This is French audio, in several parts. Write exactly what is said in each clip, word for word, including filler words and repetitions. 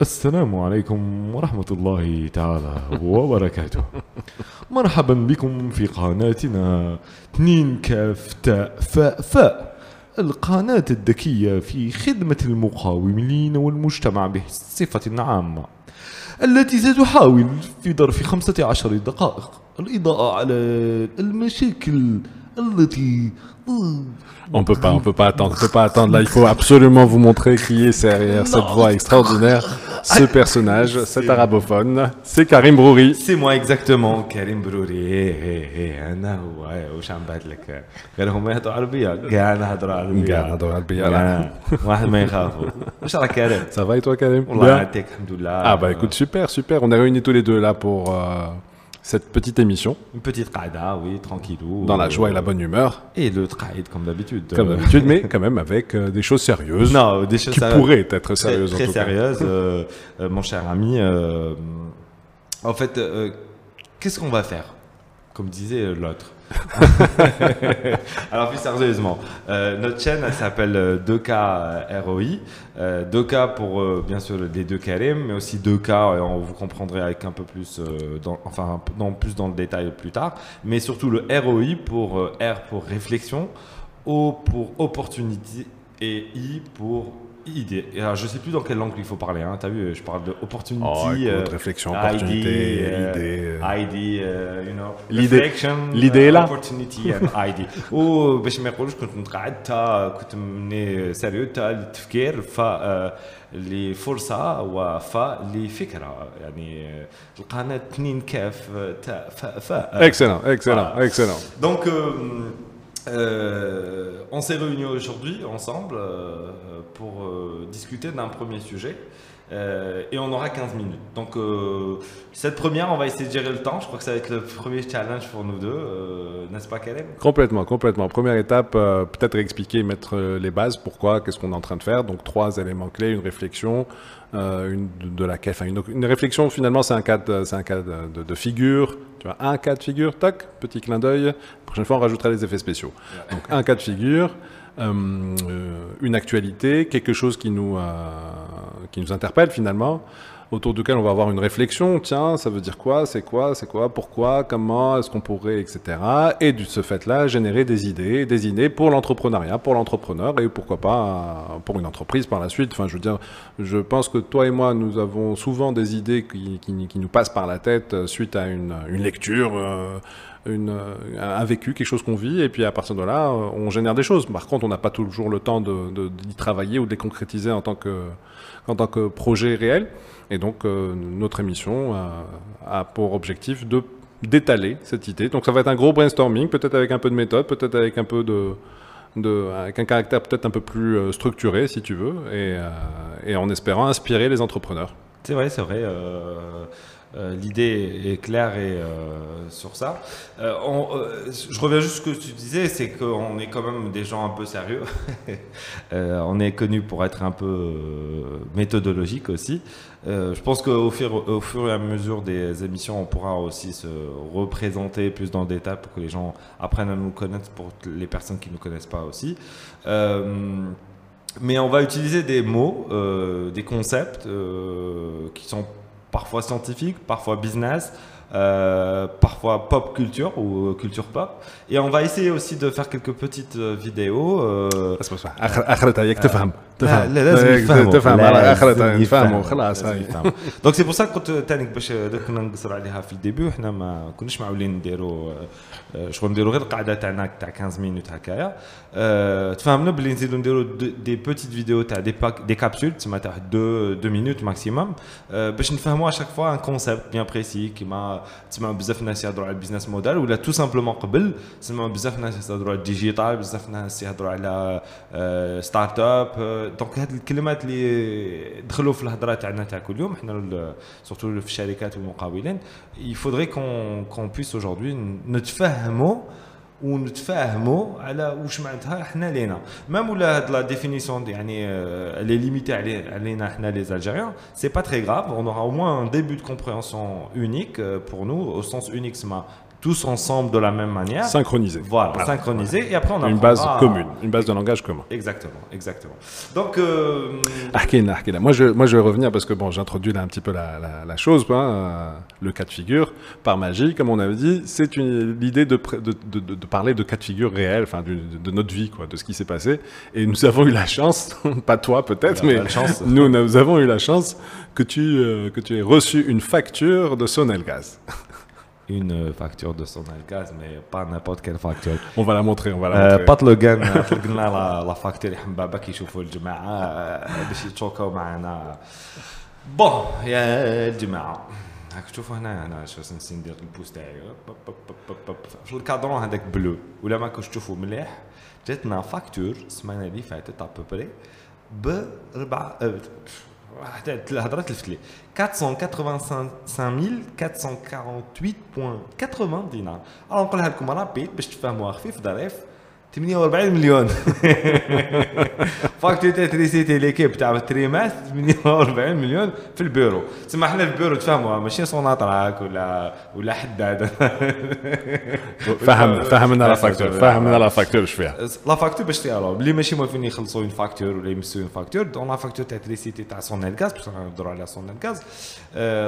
السلام عليكم ورحمة الله تعالى وبركاته. مرحبا بكم في قناتنا اثنين كاف تاء فاء فاء، القناة الذكية في خدمة المقاومين والمجتمع بصفة عامة، التي ستحاول في ظرف خمسة عشر دقائق الإضاءة على المشاكل التي On peut pas, on peut pas attendre, on peut pas attendre là. Il faut absolument vous montrer qui est derrière cette voix extraordinaire, ce personnage, cet arabophone. C'est Karim Brouri. C'est moi exactement, Karim Brouri. أنا هو وش عم بعدلك؟ قال هم يهضروا عربية، قال أنا هضر عربية، قال هضر عربية. واحد ما يخافوا. وش راك كريم؟ Ça va et toi Karim? Allah atek, alhamdulillah. Ah bah écoute, super, super. On est réunis tous les deux là pour cette petite émission. Une petite qaïda, oui, tranquillou. Dans la joie et la bonne humeur. Et le qaïd, comme d'habitude. Comme d'habitude, mais quand même avec euh, des choses sérieuses. Non, des choses qui pourraient être sérieuses très, en tout cas. Très sérieuses, euh, euh, mon cher ami. Euh, en fait, euh, qu'est-ce qu'on va faire? Comme disait l'autre. Alors plus sérieusement, euh, notre chaîne s'appelle deux K R O I, euh, deux K pour euh, bien sûr les deux Karim, mais aussi deux K, et on vous comprendrez avec un peu plus, euh, dans, enfin non, plus dans le détail plus tard, mais surtout le R O I pour euh, R pour réflexion, O pour opportunité et I pour idée. Alors, je sais plus dans quelle langue il faut parler, hein. T'as vu, je parle de opportunity, oh, écoute, euh, réflexion, opportunité, I D, idée, I D, uh, you know, reflection, l'idée là, opportunity and I D. Oh, باش ما يقولوش كنت متقاعد تا كنت مني سيريو تا التفكير ف لفرصة وف لفكرة يعني القناة اثنين كاف تا ف ف. Excellent, excellent, excellent. Donc Euh, on s'est réunis aujourd'hui ensemble euh, pour euh, discuter d'un premier sujet euh, et on aura quinze minutes. Donc euh, cette première, on va essayer de gérer le temps. Je crois que ça va être le premier challenge pour nous deux, euh, n'est-ce pas Karim? Complètement, complètement. Première étape, euh, peut-être expliquer, mettre les bases, pourquoi, qu'est-ce qu'on est en train de faire. Donc trois éléments clés, une réflexion, euh, une, de la, enfin, une, une réflexion finalement c'est un cas de, c'est un cas de, de, de figure. Tu vois, un cas de figure, tac, petit clin d'œil. La prochaine fois, on rajoutera les effets spéciaux. Donc, un cas de figure, euh, une actualité, quelque chose qui nous, euh, qui nous interpelle finalement, autour duquel on va avoir une réflexion. Tiens, ça veut dire quoi? C'est quoi? C'est quoi? Pourquoi? Comment? Est-ce qu'on pourrait? Etc. Et de ce fait-là, générer des idées, des idées pour l'entrepreneuriat, pour l'entrepreneur et pourquoi pas pour une entreprise par la suite. Enfin, je veux dire, je pense que toi et moi, nous avons souvent des idées qui, qui, qui nous passent par la tête suite à une, une lecture, euh, Une, un vécu, quelque chose qu'on vit, et puis à partir de là, on génère des choses. Par contre, on n'a pas toujours le temps de, de, d'y travailler ou de les concrétiser en tant que, en tant que projet réel. Et donc, euh, notre émission a, a pour objectif de d'étaler cette idée. Donc, ça va être un gros brainstorming, peut-être avec un peu de méthode, peut-être avec un peu de... De, avec un caractère peut-être un peu plus structuré, si tu veux, et, euh, et en espérant inspirer les entrepreneurs. C'est vrai, c'est vrai. Euh... Euh, l'idée est claire et euh, sur ça. Euh, on, euh, je reviens juste à ce que tu disais, c'est qu'on est quand même des gens un peu sérieux. euh, on est connus pour être un peu euh, méthodologique aussi. Euh, je pense qu'au fur, au fur et à mesure des émissions, on pourra aussi se représenter plus dans le détail pour que les gens apprennent à nous connaître, pour les personnes qui ne nous connaissent pas aussi. Euh, mais on va utiliser des mots, euh, des concepts euh, qui sont parfois scientifique, parfois business, euh, parfois pop culture ou culture pop. Et on va essayer aussi de faire quelques petites vidéos. Euh, Donc c'est pour ça que quand تاني باش كنا نقصر عليها في البداية وحنا ما كناش معولين نديروا شغل نديروا غير القاعدة تاعنا تاع quinze minutes هكايا. تفهمنا بلي نزيدوا نديروا دي بيتيت فيديو تاع دي باك دي كابسول تما تاع deux minutes ماكسيموم باش نفهموا على chaque fois un concept bien précis كيما تسمعوا بزاف ناس يهضروا على البيزنس موديل ولا tout simplement قبل تسمعوا بزاف ناس يهضروا على الديجيتال بزاف ناس يهضروا على ستارت اب دونك هاد الكلمات اللي دخلوا في الهضره تاعنا تاع كل يوم حنا سورتو في الشركات والمقاولين il faudrait qu'on qu'on puisse aujourd'hui نتفاهموا ونتفاهموا على واش معناتها حنا لينا ميم ولا هاد لا ديفينيسيون يعني لي ليميتي علينا حنا لي الجزائريين سي با تري غراف on aura au moins un début de compréhension unique pour nous au sens unique c'est tous ensemble de la même manière. Synchronisé. Voilà, voilà. synchronisé. Voilà. Et après, on a une base à... commune, une base de langage commun. Exactement, exactement. Donc, euh... Arkena, Arkena. Moi, je, moi, je vais revenir parce que bon, j'introduis là un petit peu la, la, la chose, hein, euh, le cas de figure par magie, comme on avait dit, c'est l'idée de, de, de, de, de parler de cas de figure réel, enfin, de, de notre vie, quoi, de ce qui s'est passé. Et nous avons eu la chance, pas toi peut-être, mais nous, nous avons eu la chance que tu, euh, que tu aies reçu une facture de Sonelgaz. Une facture de Sonelgaz, mais pas n'importe quelle facture. On va la montrer, on va la montrer. Patloghan, طلقنا la facture حبابا كي يشوفوا الجماعة باش يتشوكاو معنا. بون يا الجماعة هاك تشوفوا هنا هنا شنو ندير البوست تاعي في الكادرون هذاك بلو ولا ماكوش تشوفوا مليح. جاتنا فاكتور السمانة اللي فاتت ابوبري ب ربعة هضرة تلفتلي quatre cent quatre-vingt-cinq mille quatre cent quarante-huit virgule quatre-vingts دينار. الو نقولها لكم رابيد باش تفهموها خفيف ظريف. ثمانية وأربعين مليون فاكتور تاع تريسيتي ليكيب تاع التريماس ثمانية وأربعين مليون في البيرو. تسمى حنا البيرو تفهموها ماشي صوناطراك ولا ولا حداد. فهمنا فهمنا لا فاكتور فهمنا لا فاكتور واش فيها لا فاكتور باش تيراو اللي ماشي موافقين يخلصوا اون فاكتور ولا يمسوا اون فاكتور. دون لا فاكتور تاع تريسيتي تاع سونيلغاز باش نهضروا على سونيلغاز.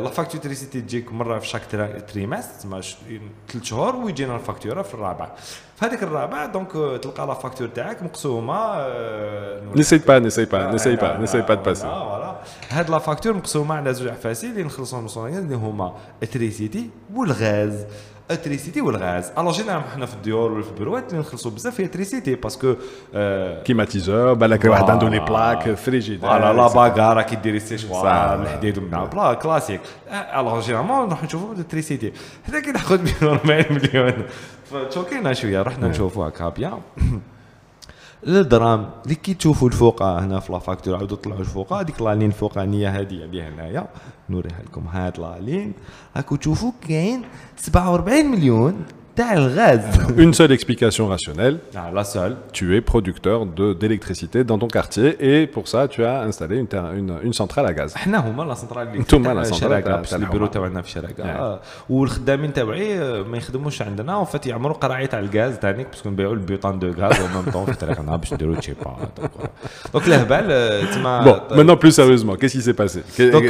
لا فاكتور تريسيتي تجيك مره في شاك تريماس تسمى ثلاث شهور ويجينا الفاكتوره في الرابع. في هذيك الرابع دونك تلقى لا فاكتور تاعك مقسومه. نسيت با نسيت با نسيت با نسيت با تباسي. فوالا هاد لا فاكتور مقسومه على زوج عفاسي اللي نخلصهم صونيغاز اللي هما التريسيتي والغاز. التريسيتي والغاز الو جينيرالمون حنا في الديور ولا في البروات اللي نخلصوا بزاف هي التريسيتي باسكو كيماتيزور بالك واحد عنده لي بلاك فريجيدير فوالا لا باغا راه كيدير السيشوار الحديد مع بلا كلاسيك. الو جينيرالمون نروح نشوفوا التريسيتي حتى كي ناخذ مئتين وأربعين مليون فتشوكينا شويه رحنا نشوفوا هكا بيان الدرام اللي كي تشوفوا الفوقه هنا في لا فاكتور عاودوا طلعوا الفوقه هذيك لا لين الفوقانيه هذه اللي هنايا نوريها لكم. هاد لا لين راكو تشوفوا كاين سبعة وأربعين مليون تاع الغاز. Une seule explication rationnelle. Ah, la seule. Tu es producteur de d'électricité dans ton quartier et pour ça tu as installé une une, une centrale à gaz. حنا هما لا سنترال اللي توما لا سنترال تاع البيرو تاعنا في الشركه والخدامين تاعي ما يخدموش عندنا وفات يعمروا قرايه تاع الغاز تانيك باسكو نبيعوا البيطان دو غاز او ميم طون في طريقنا باش نديروا تشي با. دونك الهبال تما. Bon, maintenant plus sérieusement, qu'est-ce qui s'est passé? Donc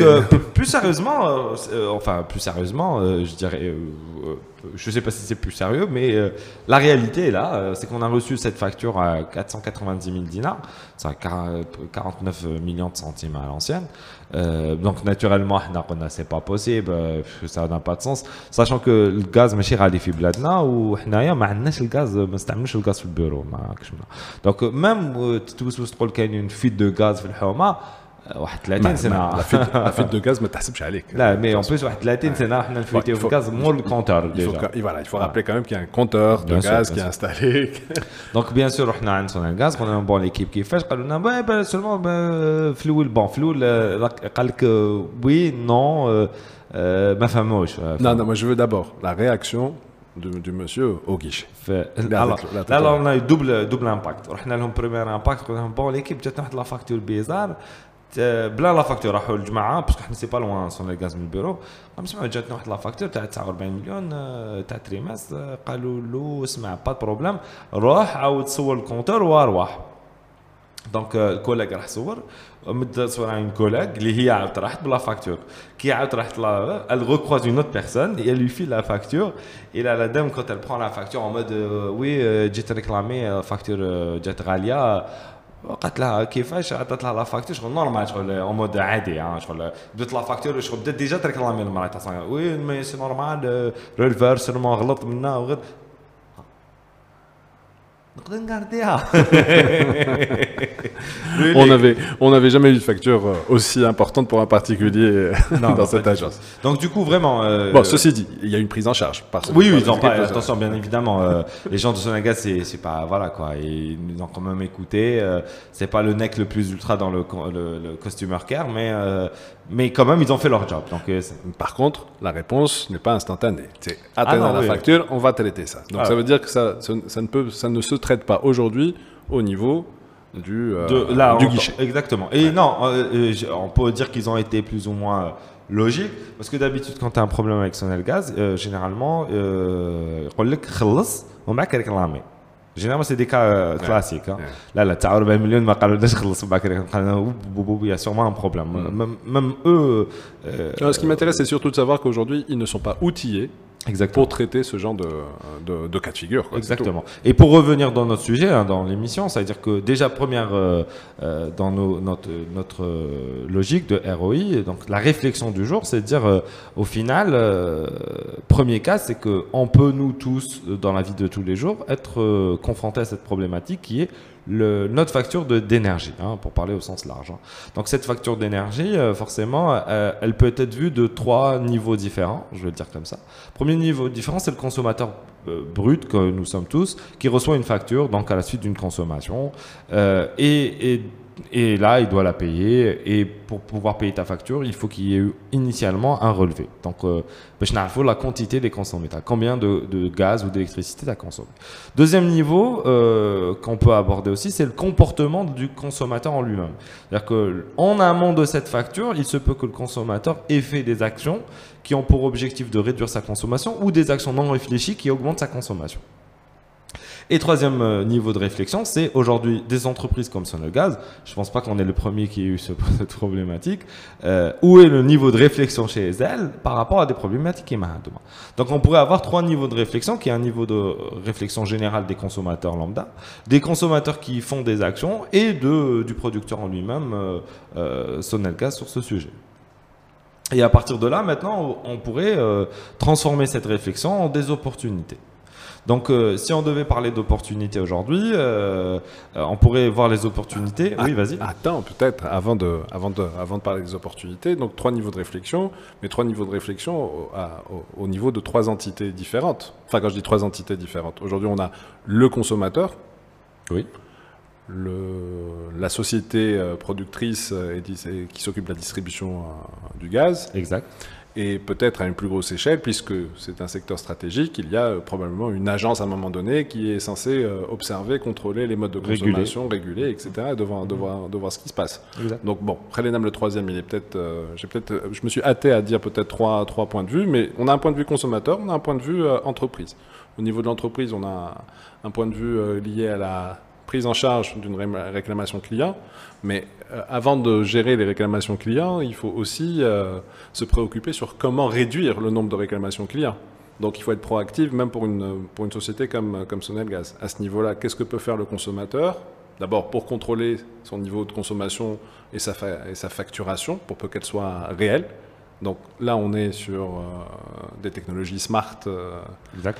plus sérieusement, enfin plus sérieusement, je dirais je sais pas si c'est plus sérieux, mais euh, la réalité là, euh, c'est qu'on a reçu cette facture à quatre cent quatre-vingt-dix mille dinars, c'est à quarante-neuf millions de centimes à l'ancienne. Euh, donc naturellement, c'est pas possible, euh, ça n'a pas de sens. Sachant que le gaz, ماشي غالي في بلادنا وحنايا ما عندناش الغاز, ما نستعملوش الغاز في البيرو. Donc même توسوس تقول كاين une fuite de gaz في الحومه. واحد ثلاثين سنة الفيت دو غاز ما تحسبش عليك. لا مي اون بليس واحد ثلاثين سنة حنا نفوتيو في الغاز مور لو كونتور ديجا. فوالا il faut rappeler quand même qu'il y a un compteur de gaz qui est installé. Donc bien sûr حنا عند سونيلغاز قلنا بون ليكيب كيفاش قالوا لنا با سولمون في الاول بون في الاول قال لك وي نو ما فهموش. Non non moi je veux d'abord la réaction Du, du monsieur au guichet. Alors, là, là, on a eu double, double impact. On a eu le premier impact. Bon, l'équipe, j'ai fait la facture bizarre. بلا لا فاكتور راحوا الجماعه باسكو حنا سي با لوان سونيلغاز من البيرو سمعوا جاتنا واحد لا فاكتور تاع تسعة وأربعين مليون تاع تريماس. قالوا له اسمع با بروبليم روح عاود صور الكونتور وارواح. دونك الكولاك راح صور مد صورها اون كولاك اللي هي عاود طرحت بلا فاكتور. كي عاود طرحت لا elle recroise une autre personne et elle lui file la facture et là la dame quand elle prend la facture en mode oui جيت ريكلامي فاكتور جات غاليه. قالت لها كيفاش عطات لها لا فاكتور شغل نورمال شغل اون مود عادي يعني شغل بدات لا فاكتور شغل بدات ديجا تريكلامي المراه تاع وي مي سي نورمال ريلفير سيرمون غلط منا وغير نقدر نغارديها. On avait on n'avait jamais eu de facture aussi importante pour un particulier non, dans cette agence. Donc du coup vraiment. Euh, bon ceci dit, il y a une prise en charge. Parce oui oui. Pas, attention bien évidemment, euh, les gens de Sonelgaz c'est c'est pas voilà quoi, ils nous ont quand même écouté. Euh, c'est pas le nec le plus ultra dans le le, le customer care, mais euh, mais quand même ils ont fait leur job. Donc euh, par contre la réponse n'est pas instantanée. C'est attendant ah la oui, facture, oui. On va traiter ça. Donc ah ça veut dire que ça ça, ça ne peut ça ne se traite pas aujourd'hui au niveau du, euh, de, là, du guichet. Exactement. Et ouais. non, euh, on peut dire qu'ils ont été plus ou moins euh, logiques, parce que d'habitude, quand tu as un problème avec Sonelgaz, euh, généralement, euh, généralement, c'est des cas euh, classiques. Hein. Ouais. Là, là, tu as vingt millions de il y a sûrement un problème. Mm. Même, même eux. Euh, Alors, ce qui m'intéresse, c'est surtout de savoir qu'aujourd'hui, ils ne sont pas outillés. Exactement. Pour traiter ce genre de, de, de cas de figure. Quoi, exactement. Et pour revenir dans notre sujet, hein, dans l'émission, c'est-à-dire que déjà, première, euh, euh, dans nos, notre, notre euh, logique de R O I, donc la réflexion du jour, c'est de dire, euh, au final, euh, premier cas, c'est qu'on peut, nous tous, dans la vie de tous les jours, être euh, confrontés à cette problématique qui est le, notre facture d'énergie, hein, pour parler au sens large. Hein. Donc cette facture d'énergie, euh, forcément, euh, elle peut être vue de trois niveaux différents, je vais le dire comme ça. Premier niveau différent, c'est le consommateur euh, brut que nous sommes tous, qui reçoit une facture donc à la suite d'une consommation, euh, et, et Et là, il doit la payer. Et pour pouvoir payer ta facture, il faut qu'il y ait eu initialement un relevé. Donc, euh, il faut la quantité des consommés. T'as combien de, de gaz ou d'électricité tu as consommé. Deuxième niveau euh, qu'on peut aborder aussi, c'est le comportement du consommateur en lui-même. C'est-à-dire qu'en amont de cette facture, il se peut que le consommateur ait fait des actions qui ont pour objectif de réduire sa consommation ou des actions non réfléchies qui augmentent sa consommation. Et troisième niveau de réflexion, c'est aujourd'hui des entreprises comme Sonelgaz, je ne pense pas qu'on est le premier qui ait eu ce, cette problématique, euh, où est le niveau de réflexion chez elles par rapport à des problématiques qui émergent demain. Donc on pourrait avoir trois niveaux de réflexion, qui est un niveau de réflexion générale des consommateurs lambda, des consommateurs qui font des actions et de, du producteur en lui-même, euh, euh, Sonelgaz, sur ce sujet. Et à partir de là, maintenant, on pourrait euh, transformer cette réflexion en des opportunités. Donc, euh, si on devait parler d'opportunités aujourd'hui, euh, euh, on pourrait voir les opportunités. Ah, oui, vas-y. Attends, peut-être, avant de, avant, de, avant de parler des opportunités, donc trois niveaux de réflexion, mais trois niveaux de réflexion au, à, au, au niveau de trois entités différentes. Enfin, quand je dis trois entités différentes, aujourd'hui, on a le consommateur, oui. le, la société productrice et, et, qui s'occupe de la distribution euh, du gaz. Exact. Et peut-être à une plus grosse échelle, puisque c'est un secteur stratégique, il y a probablement une agence à un moment donné qui est censée observer, contrôler les modes de consommation, réguler, réguler et cetera, devoir, devoir, devoir ce qui se passe. Exact. Donc bon, Prélénam, le troisième, il est peut-être, euh, j'ai peut-être, je me suis hâté à dire peut-être trois, trois points de vue, mais on a un point de vue consommateur, on a un point de vue euh, entreprise. Au niveau de l'entreprise, on a un point de vue euh, lié à la prise en charge d'une réclamation client, mais euh, avant de gérer les réclamations clients, il faut aussi euh, se préoccuper sur comment réduire le nombre de réclamations clients. Donc il faut être proactif, même pour une, pour une société comme, comme Sonelgaz. À ce niveau-là, qu'est-ce que peut faire le consommateur? D'abord, pour contrôler son niveau de consommation et sa, fa et sa facturation, pour peu qu'elle soit réelle. Donc là, on est sur euh, des technologies smart. Euh, exact.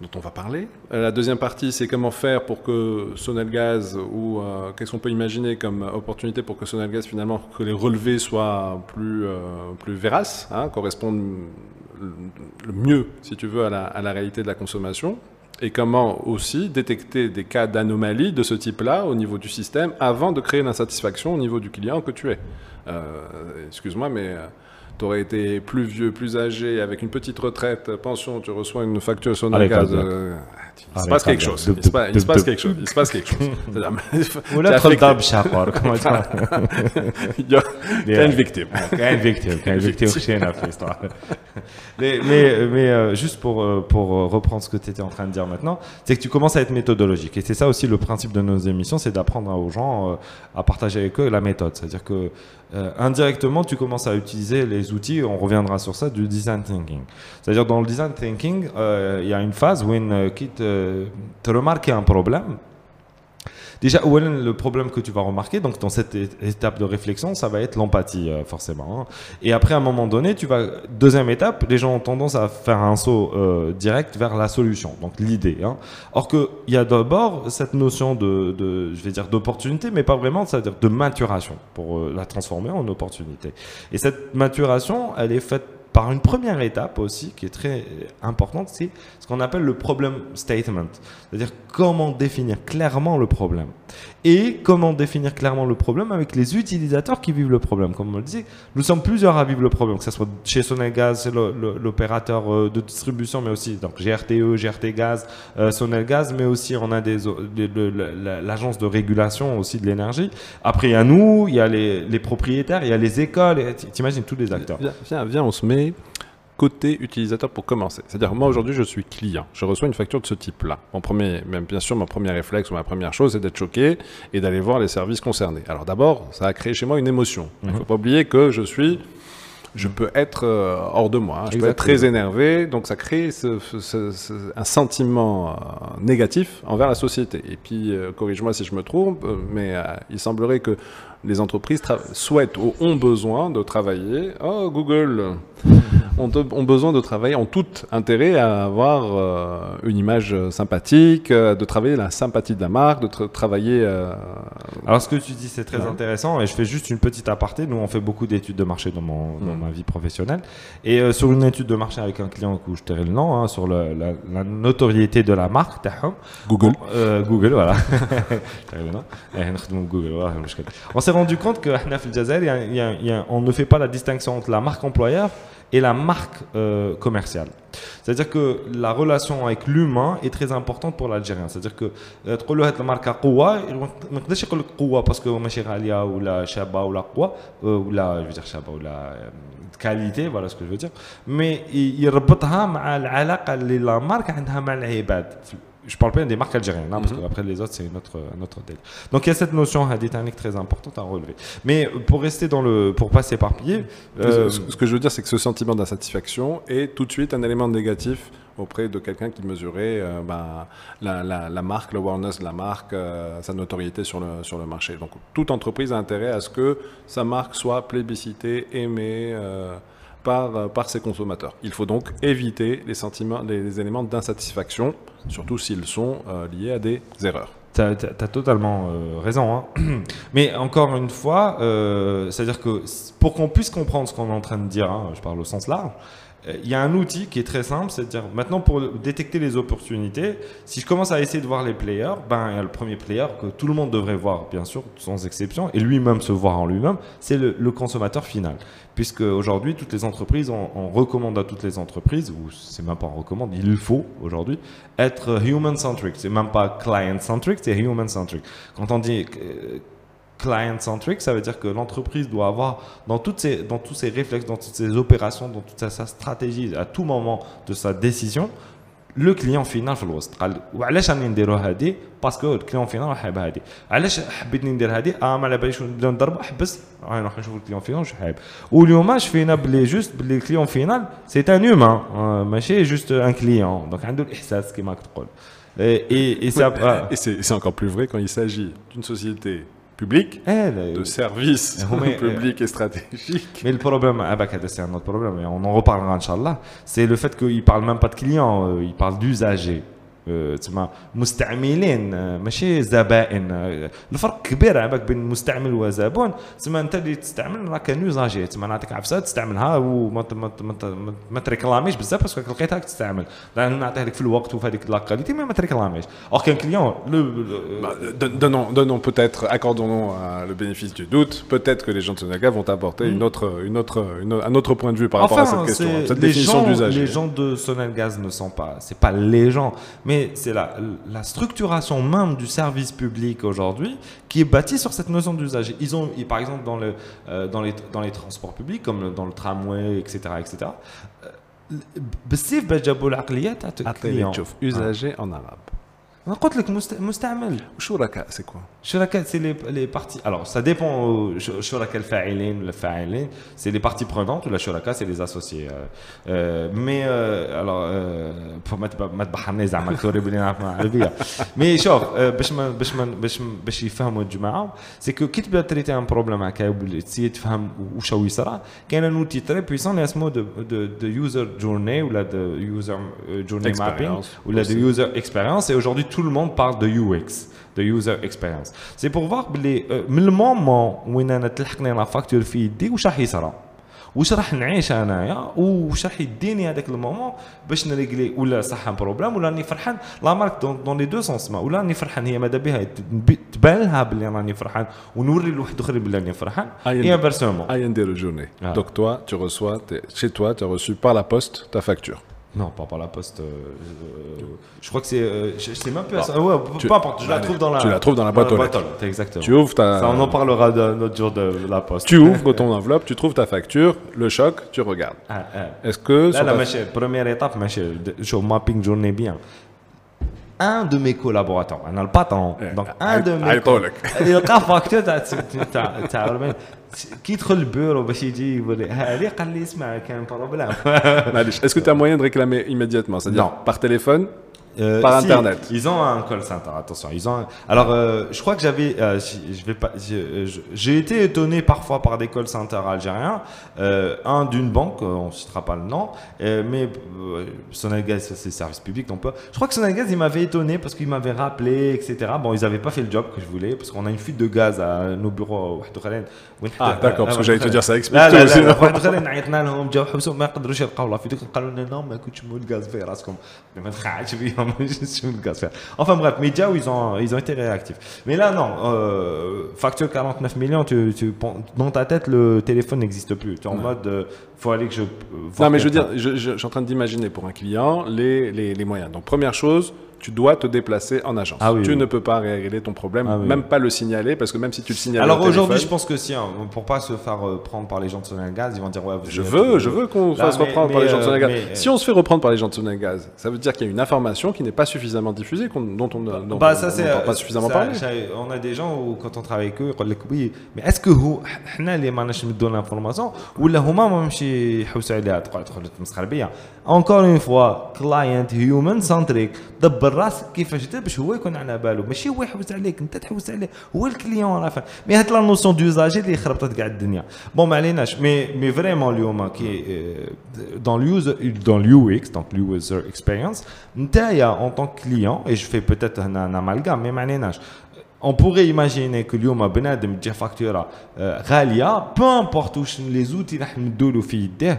Dont on va parler. La deuxième partie, c'est comment faire pour que Sonelgaz, ou euh, qu'est-ce qu'on peut imaginer comme opportunité pour que Sonelgaz, finalement, que les relevés soient plus, euh, plus véraces, hein, correspondent le mieux, si tu veux, à la, à la réalité de la consommation, et comment aussi détecter des cas d'anomalie de ce type-là au niveau du système avant de créer l'insatisfaction au niveau du client que tu es. Euh, excuse-moi, mais... Tu aurais été plus vieux, plus âgé, avec une petite retraite, pension, tu reçois une facture Sonelgaz. Euh, il se passe quelque chose. Il se passe quelque chose. Il se passe quelque chose. Il y a une victime. Il y a une victime. Il y a une victime. Mais, mais euh, juste pour, pour reprendre ce que tu étais en train de dire maintenant, c'est que tu commences à être méthodologique. Et c'est ça aussi le principe de nos émissions, c'est d'apprendre aux gens euh, à partager avec eux la méthode. C'est-à-dire que euh, indirectement, tu commences à utiliser les outils, on reviendra sur ça, du design thinking. C'est-à-dire dans le design thinking, euh, il y a une phase où une, qui te, te remarque un problème. Déjà, où est le problème que tu vas remarquer? Donc, dans cette étape de réflexion, ça va être l'empathie, euh, forcément. Hein. Et après, à un moment donné, tu vas... Deuxième étape, les gens ont tendance à faire un saut euh, direct vers la solution, donc l'idée. Hein. Or qu'il y a d'abord cette notion de, de je vais dire, d'opportunité, mais pas vraiment, c'est-à-dire de maturation, pour euh, la transformer en opportunité. Et cette maturation, elle est faite par une première étape aussi qui est très importante, c'est ce qu'on appelle le problem statement, c'est-à-dire comment définir clairement le problème. et comment définir clairement le problème avec les utilisateurs qui vivent le problème. Comme on le dit, nous sommes plusieurs à vivre le problème, que ce soit chez Sonelgaz, l'opérateur de distribution, mais aussi donc G R T E, GRTgaz, euh, Sonelgaz, mais aussi on a des, de, de, de, l'agence de régulation aussi de l'énergie. Après, il y a nous, il y a les, les propriétaires, il y a les écoles, t'imagines tous les acteurs. Viens, viens, viens, on se met côté utilisateur pour commencer. C'est-à-dire, moi aujourd'hui, je suis client. Je reçois une facture de ce type-là. Mon premier, même bien sûr, mon premier réflexe ou ma première chose, c'est d'être choqué et d'aller voir les services concernés. Alors d'abord, ça a créé chez moi une émotion. Il ne faut pas oublier que je suis... Je peux être euh, hors de moi, hein. Je peux être très énervé, donc ça crée ce, ce, ce, un sentiment euh, négatif envers la société. Et puis, euh, corrige-moi si je me trompe, euh, mais euh, il semblerait que les entreprises souhaitent ou ont besoin de travailler. Oh, Google ont, ont besoin de travailler, ont tout intérêt à avoir euh, une image sympathique, euh, de travailler la sympathie de la marque, de tra travailler... Euh... Alors, ce que tu dis, c'est très ouais. intéressant, et je fais juste une petite aparté. Nous, on fait beaucoup d'études de marché dans mon... Dans mmh. ma vie professionnelle, et euh, sur une étude de marché avec un client où je tairai le nom, hein, sur le, la, la notoriété de la marque Google, euh, Google voilà on s'est rendu compte que y a, y a, on ne fait pas la distinction entre la marque employeur et la marque euh, commerciale. C'est-à-dire que la relation avec l'humain est très importante pour l'Algérien. C'est-à-dire que tu dis la marque Qowa, on ne peut pas dire Qowa parce que on est Ghalia ou la Shaba ou la Qowa ou la, je veux dire Shaba ou la qualité, voilà ce que je veux dire. Mais il rabitha مع العلاقة اللي la marque عندها مع العباد. Je parle bien des marques algériennes, hein, parce mm -hmm. qu'après les autres, c'est notre, notre délire. Donc il y a cette notion hadithanique très importante à relever. Mais pour rester dans le. Pour pas s'éparpiller. Euh, ce que je veux dire, c'est que ce sentiment d'insatisfaction est tout de suite un élément négatif auprès de quelqu'un qui mesurait euh, bah, la, la, la marque, le awareness de la marque, euh, sa notoriété sur le, sur le marché. Donc toute entreprise a intérêt à ce que sa marque soit plébiscitée, aimée. Euh, Par, par ses consommateurs. Il faut donc éviter les, sentiments, les, les éléments d'insatisfaction, surtout s'ils sont euh, liés à des erreurs. Tu as, as totalement euh, raison. Hein. Mais encore une fois, euh, c'est-à-dire que pour qu'on puisse comprendre ce qu'on est en train de dire, hein, je parle au sens large, il y a un outil qui est très simple, c'est-à-dire maintenant pour détecter les opportunités, si je commence à essayer de voir les players, ben, il y a le premier player que tout le monde devrait voir, bien sûr, sans exception, et lui-même se voir en lui-même, c'est le, le consommateur final. Puisque aujourd'hui, toutes les entreprises, on, on recommande à toutes les entreprises, ou c'est même pas on recommande, il faut aujourd'hui être human-centric. C'est même pas client-centric, c'est human-centric. Quand on dit... Euh, client-centric, ça veut dire que l'entreprise doit avoir dans, toutes ses, dans tous ses réflexes, dans toutes ses opérations, dans toute sa, sa stratégie, à tout moment de sa décision, le client final. Parce que le client final il aime ça. علاش حبيت ندير هذه اه ما على باليش نبدا نضرب احبس نروح نشوف الكليون فينال واش حابب واليوم شفينا بلي جوست بلي الكليون فينال سي ان هيومان ماشي جوست ان كليون دونك عنده الاحساس كما كتقول اي سي encore plus vrai quand il s'agit d'une société public, eh, de services eh, publics eh, et stratégiques. Mais le problème, ah bah, c'est un autre problème, et on en reparlera, Inch'Allah, c'est le fait qu'ils ne parlent même pas de clients, euh, ils parlent d'usagers. تسمى مستعملين ماشي زبائن الفرق كبير عباك بين مستعمل وزبون تسمى انت اللي تستعمل راك نيوزاجي تسمى نعطيك عفسه تستعملها وما ما تريكلاميش بزاف باسكو لقيتها تستعمل نعطيه لك في الوقت وفي هذيك لا كاليتي ما تريكلاميش اور كان كليون donnons donnons peut-être accordons le bénéfice du doute peut-être que les gens de Sonaga vont apporter une autre une autre un autre point de vue par rapport à cette question cette définition d'usage. Les gens de Sonelgaz ne sont pas c'est pas les gens mais c'est la, la structuration même du service public aujourd'hui qui est bâtie sur cette notion d'usage. Ils ont, ils, par exemple, dans, le, euh, dans, les, dans les transports publics, comme le, dans le tramway, et cetera, et cetera, بسيف بجابوا العقلية تاع الكليون. شوف usager en arabe. On compte le مستعمل. شركاء c'est quoi? شركاء c'est les les parties. Alors ça dépend. شركاء الفاعلين ولا الفاعلين c'est les parties prenantes. La شركاء c'est les associés. Mais alors pour mettre mettre بحرني زعما الكوري بلي نعرفوا عربية. Mais شوف باش ما باش ما باش باش يفهموا الجماعة c'est que كي تبدا تريتي un problème هكا وبلي تسيي تفهم وش هو يصرى كاين un outil très puissant اللي اسمه de de de user journey ولا de user journey mapping ولا de user experience et aujourd'hui tout le monde parle de U X, de user experience. C'est pour voir les, euh, le moment où on a la facture, où on a la facture, où on a la facture, واش راح نعيش انايا واش راح يديني هذاك المومون باش نريغلي ولا صح بروبليم ولا راني فرحان لا مارك دون لي دو سونس ما ولا راني فرحان هي ماذا بها تبان لها باللي راني فرحان ونوري لواحد اخر باللي راني فرحان اي انفيرسومون اي ندير الجورني دونك توا tu reçois chez toi tu as reçu par la poste ta facture. Non, pas par la poste. Euh, je crois que c'est. Euh, je sais même plus. Ah, ouais, tu, peu importe, je la trouve dans la. Tu la trouves dans la boîte aux lettres. Exactement. Tu ouvres ta. Ça, on en parlera d'un autre jour de la poste. Tu ouvres ton enveloppe, tu trouves ta facture, le choc, tu regardes. Ah, ah. Est-ce que. Là, la ta... première étape, je mapping journée bien. Un de mes collaborateurs, on a le patron. Donc, un de mes. Il a facture, qui te le bureau parce qu'il dit allez allez c'est mal qu'un problème. Est-ce que tu as moyen de réclamer immédiatement, c'est-à-dire par téléphone, euh, par si, internet? Ils ont un call center, attention. Ils ont. Un... Alors euh, je crois que j'avais, euh, je vais pas, j'ai été étonné parfois par des call centers algériens, euh, un d'une banque, on ne citera pas le nom, euh, mais euh, Sonelgaz c'est service public, donc je crois que Sonelgaz il m'avait étonné parce qu'il m'avait rappelé, et cetera. Bon, ils n'avaient pas fait le job que je voulais parce qu'on a une fuite de gaz à nos bureaux. Ah d'accord, parce que j'allais te dire ça explique tout aussi. Enfin bref, mais déjà ils ont, ils ont été réactifs. Mais là non, euh, facture quarante-neuf millions, tu, tu, dans ta tête le téléphone n'existe plus. Tu es en mode, il euh, faut aller que je... Non mais je veux dire, je, je, je suis en train d'imaginer pour un client les, les, les moyens. Donc première chose, tu dois te déplacer en agence. Ah oui, tu oui. ne peux pas régler ton problème, ah oui. même pas le signaler, parce que même si tu le signales. Alors aujourd'hui, je pense que si, hein, pour pas se faire euh, prendre par les gens de Sonelgaz, ils vont dire ouais. Vous je veux, je veux qu'on fasse mais, reprendre mais, par les gens de Sonelgaz. Mais, si on se fait reprendre par les gens de Sonelgaz, ça veut dire qu'il y a une information qui n'est pas suffisamment diffusée, dont on n'entend bah, pas suffisamment ça, parler. Ça, on a des gens où quand on travaille avec eux, ils disent oui, mais est-ce que vous, les managers nous donnent l'information ou là, moi, je suis encore une fois, client human centric. بالراس كيفاش دير باش هو يكون على باله ماشي هو يحوس عليك انت تحوس عليه هو الكليون راه فاهم مي هاد لا نوسيون دوزاجي اللي خربطت كاع الدنيا بون ما عليناش مي مي فريمون اليوم كي دون اليوز دون اليو اكس دونك اليوزر اكسبيريونس نتايا اون طون كليون اي جو في بوتيت هنا انا مالغام مي ما عليناش. On pourrait imaginer que l'homme a besoin de facture غالية peu importe les outils اللي حمدوا له في يده.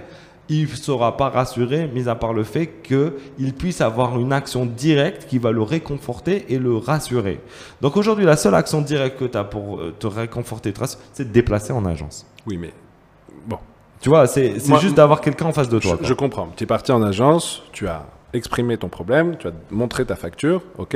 Il ne sera pas rassuré, mis à part le fait qu'il puisse avoir une action directe qui va le réconforter et le rassurer. Donc aujourd'hui, la seule action directe que tu as pour te réconforter, c'est de te déplacer en agence. Oui, mais bon. Tu vois, c'est juste d'avoir quelqu'un en face de toi. Je, je comprends. Tu es parti en agence, tu as exprimé ton problème, tu as montré ta facture, ok ?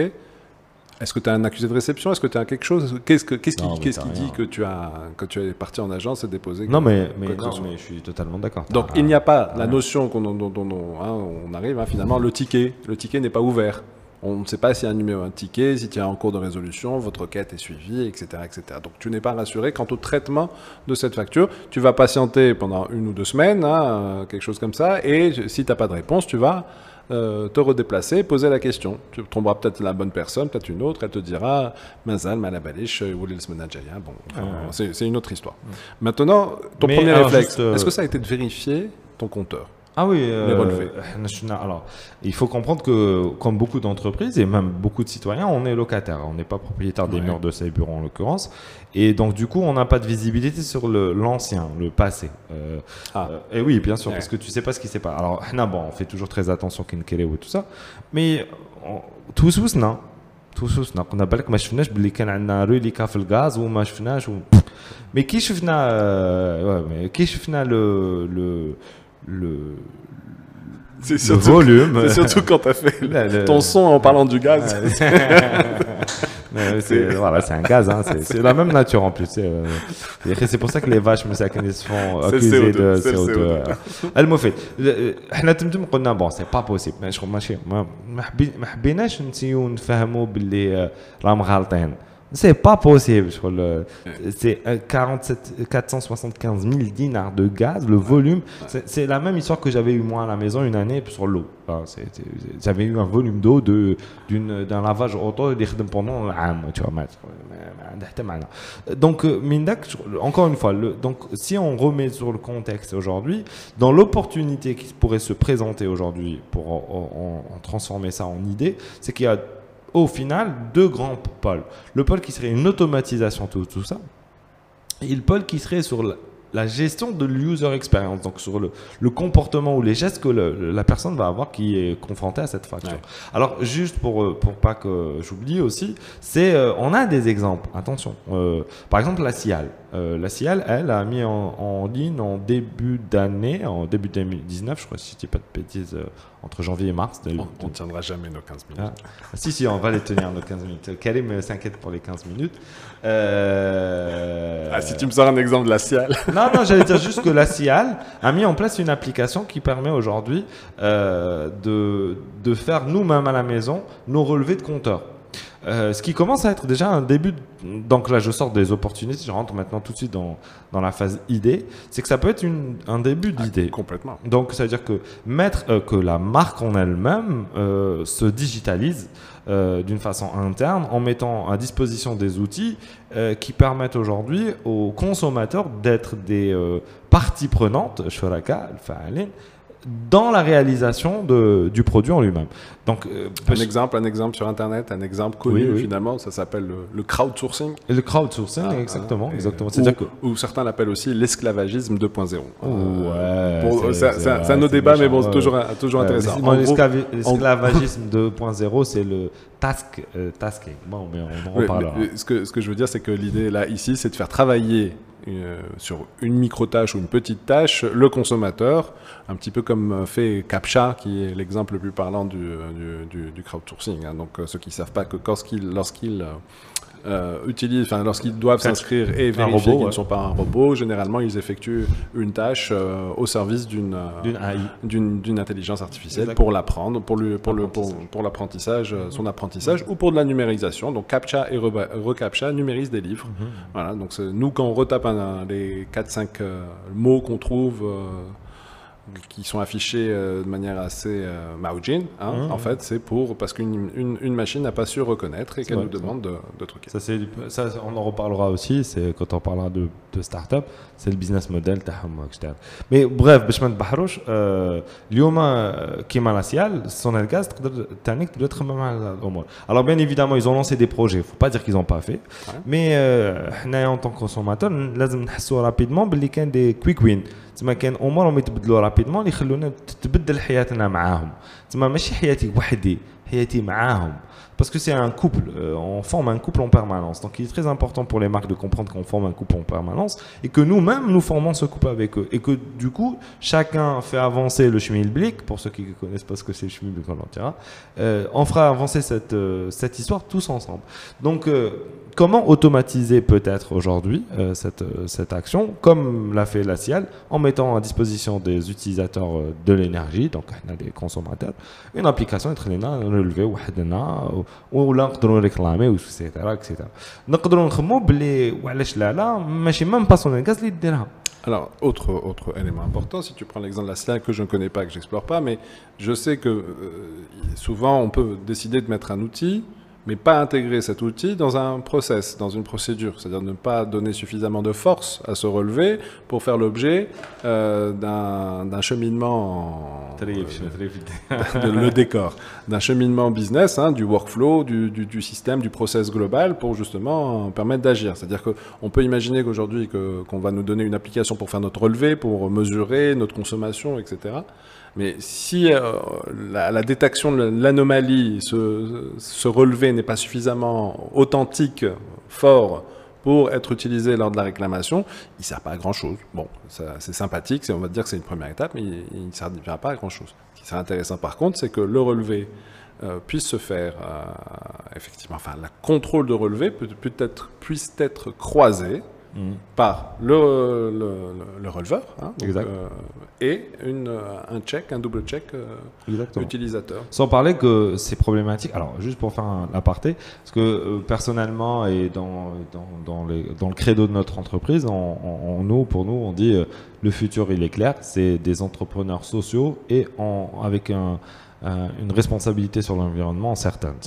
Est-ce que tu as un accusé de réception? Est-ce que tu as quelque chose? Qu'est-ce que, qu'est-ce qui, qu'est-ce qui dit que tu as, que tu es parti en agence et déposé? Non, mais, mais, non, mais je suis totalement d'accord. Donc, ah, il n'y a pas ah, la notion qu'on, dont, dont, dont hein, on arrive, hein, finalement, le ticket. Le ticket n'est pas ouvert. On ne sait pas s'il y a un numéro, un ticket, si tu es en cours de résolution, votre requête est suivie, et cetera, et cetera. Donc, tu n'es pas rassuré quant au traitement de cette facture. Tu vas patienter pendant une ou deux semaines, hein, quelque chose comme ça. Et si tu n'as pas de réponse, tu vas... Euh, te redéplacer, poser la question. Tu tomberas peut-être la bonne personne, peut-être une autre, elle te dira Mazal, Malabalish, Woulils Menadjaya. Bon, ah, c'est une autre histoire. Ouais. Maintenant, ton mais premier réflexe, euh... est-ce que ça a été de vérifier ton compteur? Ah oui, euh, alors, il faut comprendre que, comme beaucoup d'entreprises et même beaucoup de citoyens, on est locataire, on n'est pas propriétaire des ouais. murs de ces bureaux en l'occurrence. Et donc, du coup, on n'a pas de visibilité sur l'ancien, le, le passé. Euh, ah. euh, et oui, bien sûr, ouais. parce que tu ne sais pas ce qui s'est passé. Alors, na, bon, on fait toujours très attention à Kinkele et tout ça, mais tout sous, non. توسوسنا قلنا بالك ما شفناش باللي كان عندنا ريليكا في الغاز وما شفناش مي كي شفنا كي شفنا لو لو Le, le surtout, volume. C'est surtout quand tu as fait là, le, ton son en parlant du gaz. C'est voilà, un gaz, hein, c'est la même nature en plus. Euh, c'est pour ça que les vaches me se font accuser de C O deux. Elle m'a fait. Bon, c'est pas possible. Mais je ne sais pas si on fait c'est pas possible. C'est quatre cent soixante-quinze mille dinars de gaz, le volume. C'est la même histoire que j'avais eu moi à la maison une année sur l'eau. J'avais eu un volume d'eau d'un lavage auto pendant un an. Donc, encore une fois, le, donc, si on remet sur le contexte aujourd'hui, dans l'opportunité qui pourrait se présenter aujourd'hui pour en, en, en transformer ça en idée, c'est qu'il y a au final, deux grands pôles. Le pôle qui serait une automatisation de tout, tout ça, et le pôle qui serait sur la gestion de l'user experience, donc sur le, le comportement ou les gestes que le, la personne va avoir qui est confrontée à cette fracture. Ouais. Alors juste pour, pour pas que j'oublie aussi, c'est euh, on a des exemples, attention, euh, par exemple la C I A L. Euh, la C I A L, elle a mis en, en ligne en début d'année, en début deux mille dix-neuf, je crois, si je dis pas de bêtises, euh, entre janvier et mars. De, on ne tiendra jamais nos quinze minutes. Ah. Si, si, on va les tenir nos quinze minutes. Karim s'inquiète pour les quinze minutes. Euh... Ah, si tu me sors un exemple de la C I A L. Non, non, j'allais dire juste que la C I A L a mis en place une application qui permet aujourd'hui euh, de, de faire nous-mêmes à la maison nos relevés de compteurs. Euh, ce qui commence à être déjà un début, de... donc là je sors des opportunités, je rentre maintenant tout de suite dans, dans la phase idée, c'est que ça peut être une, un début d'idée. Ah, complètement. Donc ça veut dire que, mettre, euh, que la marque en elle-même euh, se digitalise euh, d'une façon interne en mettant à disposition des outils euh, qui permettent aujourd'hui aux consommateurs d'être des euh, parties prenantes, Shuraka, Al-Fa'alin, dans la réalisation de, du produit en lui-même. Donc, euh, un, je... exemple, un exemple sur Internet, un exemple connu, oui, oui. Finalement, ça s'appelle le, le crowdsourcing. Et le crowdsourcing, ah, exactement. Ah, exactement. Ou, que... ou certains l'appellent aussi l'esclavagisme deux point zéro. Ouais, c'est un autre débat, méchant, mais bon, c'est toujours, euh, toujours intéressant. Euh, l'esclavagisme en... deux point zéro, c'est le task, euh, tasking. Bon, mais on en oui, parlera. Mais, ce, que, ce que je veux dire, c'est que l'idée là, ici, c'est de faire travailler Une, sur une micro-tâche ou une petite tâche, le consommateur, un petit peu comme fait CAPTCHA, qui est l'exemple le plus parlant du, du, du, du crowdsourcing. Hein. Donc, ceux qui ne savent pas que lorsqu'ils lorsqu'ils euh, utilisent, enfin, lorsqu'ils doivent s'inscrire et vérifier qu'ils ne sont pas un robot, généralement, ils effectuent une tâche euh, au service d'une d'une intelligence artificielle. Exactement. Pour l'apprendre, pour le, pour le, pour, pour l'apprentissage, son apprentissage, mmh. ou pour de la numérisation. Donc, CAPTCHA et ReCAPTCHA numérisent des livres. Mmh. Voilà. Donc, nous, quand on retape les quatre cinq euh, mots qu'on trouve euh, qui sont affichés euh, de manière assez euh, maoujin, hein, mmh. en fait, c'est pour parce qu'une une, une machine n'a pas su reconnaître et qu'elle nous demande de, de truquer. Ça, ça, on en reparlera aussi, c'est quand on parlera de, de start-up, c'est le business model. Mais bref, Bachman Bahrouch, Lyoma Kimalacial, Sonelgaz, Tanik, d'autres mal au monde. Alors, bien évidemment, ils ont lancé des projets, il ne faut pas dire qu'ils n'ont pas fait, ouais. mais euh, en tant que consommateur, nous devons nous rapidement qu'il y a des quick wins. تما كان امورهم يتبدلوا رابيدمون اللي يخلونا تتبدل حياتنا معاهم تما ماشي حياتي بوحدي حياتي معاهم parce que c'est un couple, euh, on forme un couple en permanence. Donc il est très important pour les marques de comprendre qu'on forme un couple en permanence et que nous-mêmes, nous formons ce couple avec eux. Et que du coup, chacun fait avancer le schmilblick, pour ceux qui ne connaissent pas ce que c'est le schmilblick, on en dira, euh, on fera avancer cette, euh, cette histoire tous ensemble. Donc euh, comment automatiser peut-être aujourd'hui euh, cette, euh, cette action, comme l'a fait la C I A L, en mettant à disposition des utilisateurs euh, de l'énergie, donc on a des consommateurs, une application entre les nains, relevé ou ولا نقدروا ريكلاميو سيتيرا اكسيتيرا نقدروا نخمو بلي وعلاش لا لا ماشي ميم با سونيلغاز اللي ديرها. Alors, autre, autre élément important, si tu prends l'exemple de la C I A L que je ne connais pas, que j'explore pas, mais je sais que euh, souvent on peut décider de mettre un outil mais pas intégrer cet outil dans un process, dans une procédure, c'est-à-dire ne pas donner suffisamment de force à ce relevé pour faire l'objet euh, d'un cheminement, en, très vite, euh, très vite. le décor, d'un cheminement business, hein, du workflow, du, du, du système, du process global pour justement permettre d'agir. C'est-à-dire qu'on peut imaginer qu'aujourd'hui que, qu'on va nous donner une application pour faire notre relevé, pour mesurer notre consommation, et cetera. Mais si euh, la, la détection de l'anomalie, ce, ce relevé n'est pas suffisamment authentique, fort, pour être utilisé lors de la réclamation, il ne sert pas à grand-chose. Bon, c'est sympathique, on va dire que c'est une première étape, mais il ne servira pas à grand-chose. Ce qui serait intéressant par contre, c'est que le relevé euh, puisse se faire, euh, effectivement, enfin, le contrôle de relevé peut, peut être, puisse être croisé, Mmh. par le, le, le releveur, hein, donc, euh, et une, un check, un double check euh, utilisateur. Sans parler que c'est problématique, alors juste pour faire un aparté, parce que euh, personnellement et dans, dans, dans, les, dans le credo de notre entreprise, on, on, on, nous, pour nous, on dit euh, le futur il est clair, c'est des entrepreneurs sociaux et en, avec un Euh, une responsabilité sur l'environnement certaine.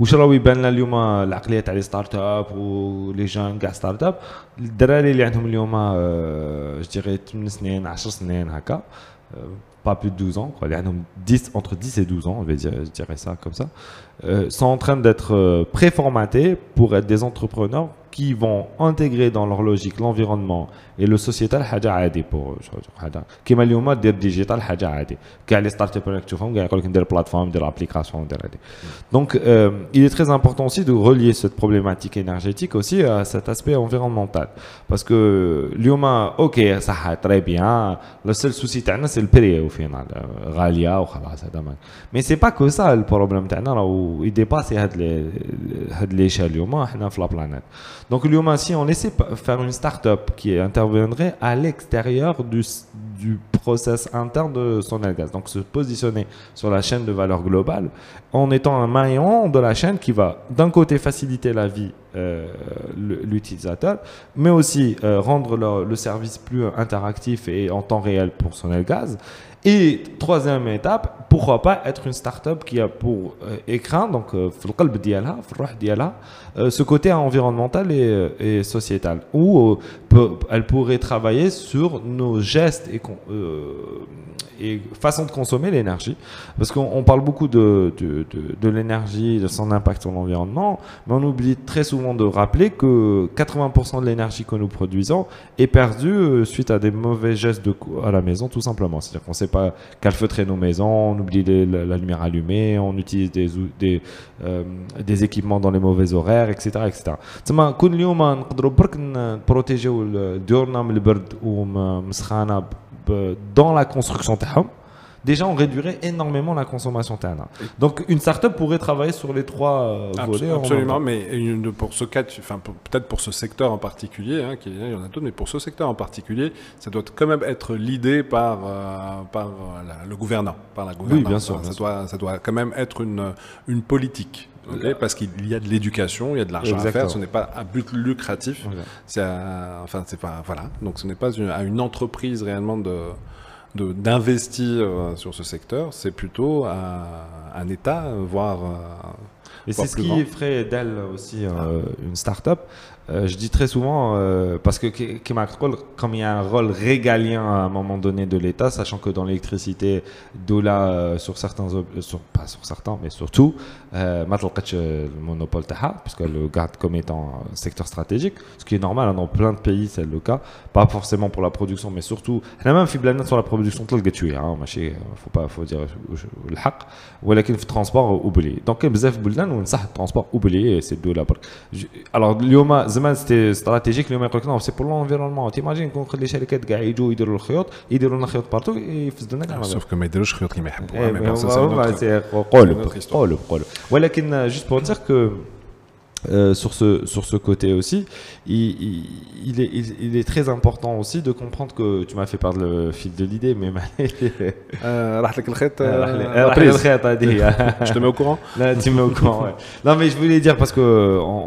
Ou شراوي بان اليوم العقليه تاع لي ستارت اب ولي جان كاع ستارت اب الدراري اللي عندهم اليوم je dirais ثمانية سنين عشر سنين هكا pas plus de douze ans quoi, عندهم dix entre dix et douze ans, je dirais, je dirais ça comme ça, euh, sont en train d'être préformatés pour être des entrepreneurs qui vont intégrer dans leur logique l'environnement et le sociétal, haja adi pour eux. Qui malheureusement dire digital, haja adi. Car les startups qui font, qui ont des plateformes, des applications, des. Donc, euh, il est très important aussi de relier cette problématique énergétique aussi à cet aspect environnemental, parce que l'humain, ok, ça va très bien. Le seul souci c'est le prix au final, Galia ou خلاص هذا ما. Mais c'est pas que ça le problème تاعنا راهو يديباسي هاد لي هاد l'échelle اليوم حنا في لا بلانيت. Donc اليوم si on essaie faire une start-up qui interviendrait à l'extérieur du, du process interne de Sonelgaz, donc se positionner sur la chaîne de valeur globale en étant un maillon de la chaîne qui va d'un côté faciliter la vie euh, l'utilisateur, mais aussi euh, rendre le, le service plus interactif et en temps réel pour Sonelgaz. Et troisième étape, pourquoi pas être une start-up qui a pour euh, écran, donc euh, ce côté environnemental et, et sociétal, où euh, peut, elle pourrait travailler sur nos gestes et, euh, et façon de consommer l'énergie. Parce qu'on parle beaucoup de, de, de, de l'énergie, de son impact sur l'environnement, mais on oublie très souvent de rappeler que quatre-vingts pour cent de l'énergie que nous produisons est perdue suite à des mauvais gestes de, à la maison, tout simplement. C'est-à-dire qu'on sait pas calfeutrer nos maisons, on oublie les, la, la lumière allumée, on utilise des, des, euh, des équipements dans les mauvais horaires, et cetera et cetera. تما كل اليوم نقدروا برك نبروتيجيو ديورنا من البرد ومسخانه dans la construction تاعهم. Déjà, on réduirait énormément la consommation ternaire. Donc, une start-up pourrait travailler sur les trois Absol volets. Absolument, mais une, pour ce cas, enfin, peut-être pour ce secteur en particulier, hein, qui, il y en a d'autres, mais pour ce secteur en particulier, ça doit quand même être l'idée par, euh, par la, le gouvernant, par la gouvernance. Oui, bien sûr. Bien ça, sûr. Doit, ça doit quand même être une, une politique. Okay, parce qu'il y a de l'éducation, il y a de l'argent à faire, ce n'est pas à but lucratif. Okay. C'est enfin, c'est pas, voilà. Donc, ce n'est pas une, à une entreprise réellement de... d'investir sur ce secteur, c'est plutôt à un État, voire... Et c'est ce qui grand. ferait d'elle aussi euh, une start-up. Euh, je dis très souvent, euh, parce que comme il y a un rôle régalien à un moment donné de l'État, sachant que dans l'électricité, d'où là, euh, sur certains, sur, pas sur certains, mais surtout, euh, le monopole taha, puisque le garde comme étant un secteur stratégique, ce qui est normal, hein, dans plein de pays, c'est le cas, pas forcément pour la production, mais surtout, la même fiblane sur la production, il ne faut pas faut dire le haq, ou le transport oublié. Donc, il y a beaucoup de gens qui ont le transport oublié, c'est d'où là. Alors, l'I O M A, c'était stratégique, c'est pour l'environnement. T'imagines qu'on les chariquettes qui jouent, ils donnent le chariot, ils donnent le chariot partout, ils font le chariot. Sauf que mais ils donnent le chariot qui m'aiment. Mais ça c'est un autre. Voilà, juste pour dire que Euh, sur ce sur ce côté aussi, il, il, il, est, il, il est très important aussi de comprendre que tu m'as fait perdre le fil de l'idée, mais euh, je te mets au courant. Là, tu me mets au courant. Ouais. Non, mais je voulais dire parce que on,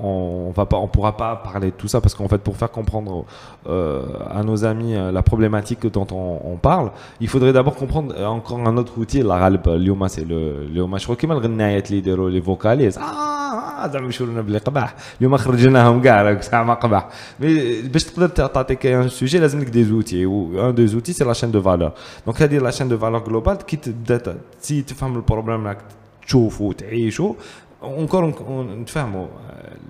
on va pas, on pourra pas parler de tout ça parce qu'en fait, pour faire comprendre euh, à nos amis la problématique dont on, on parle, il faudrait d'abord comprendre encore un autre outil. La galbe, l'Ioma, c'est le l'Ioma. Je crois qu'il m'a le les vocalises. Ah, ça me choque le قباح اليوم خرجناهم كاع راك زعما قباح مي باش تقدر تعطيك ان سوجي لازمك دي زوتي وان دو زوتي سي لا شين دو فالور دونك هذه لا شين دو فالور جلوبال كي تبدا تي تفهم البروبليم راك تشوفو وتعيشو اونكور نتفاهموا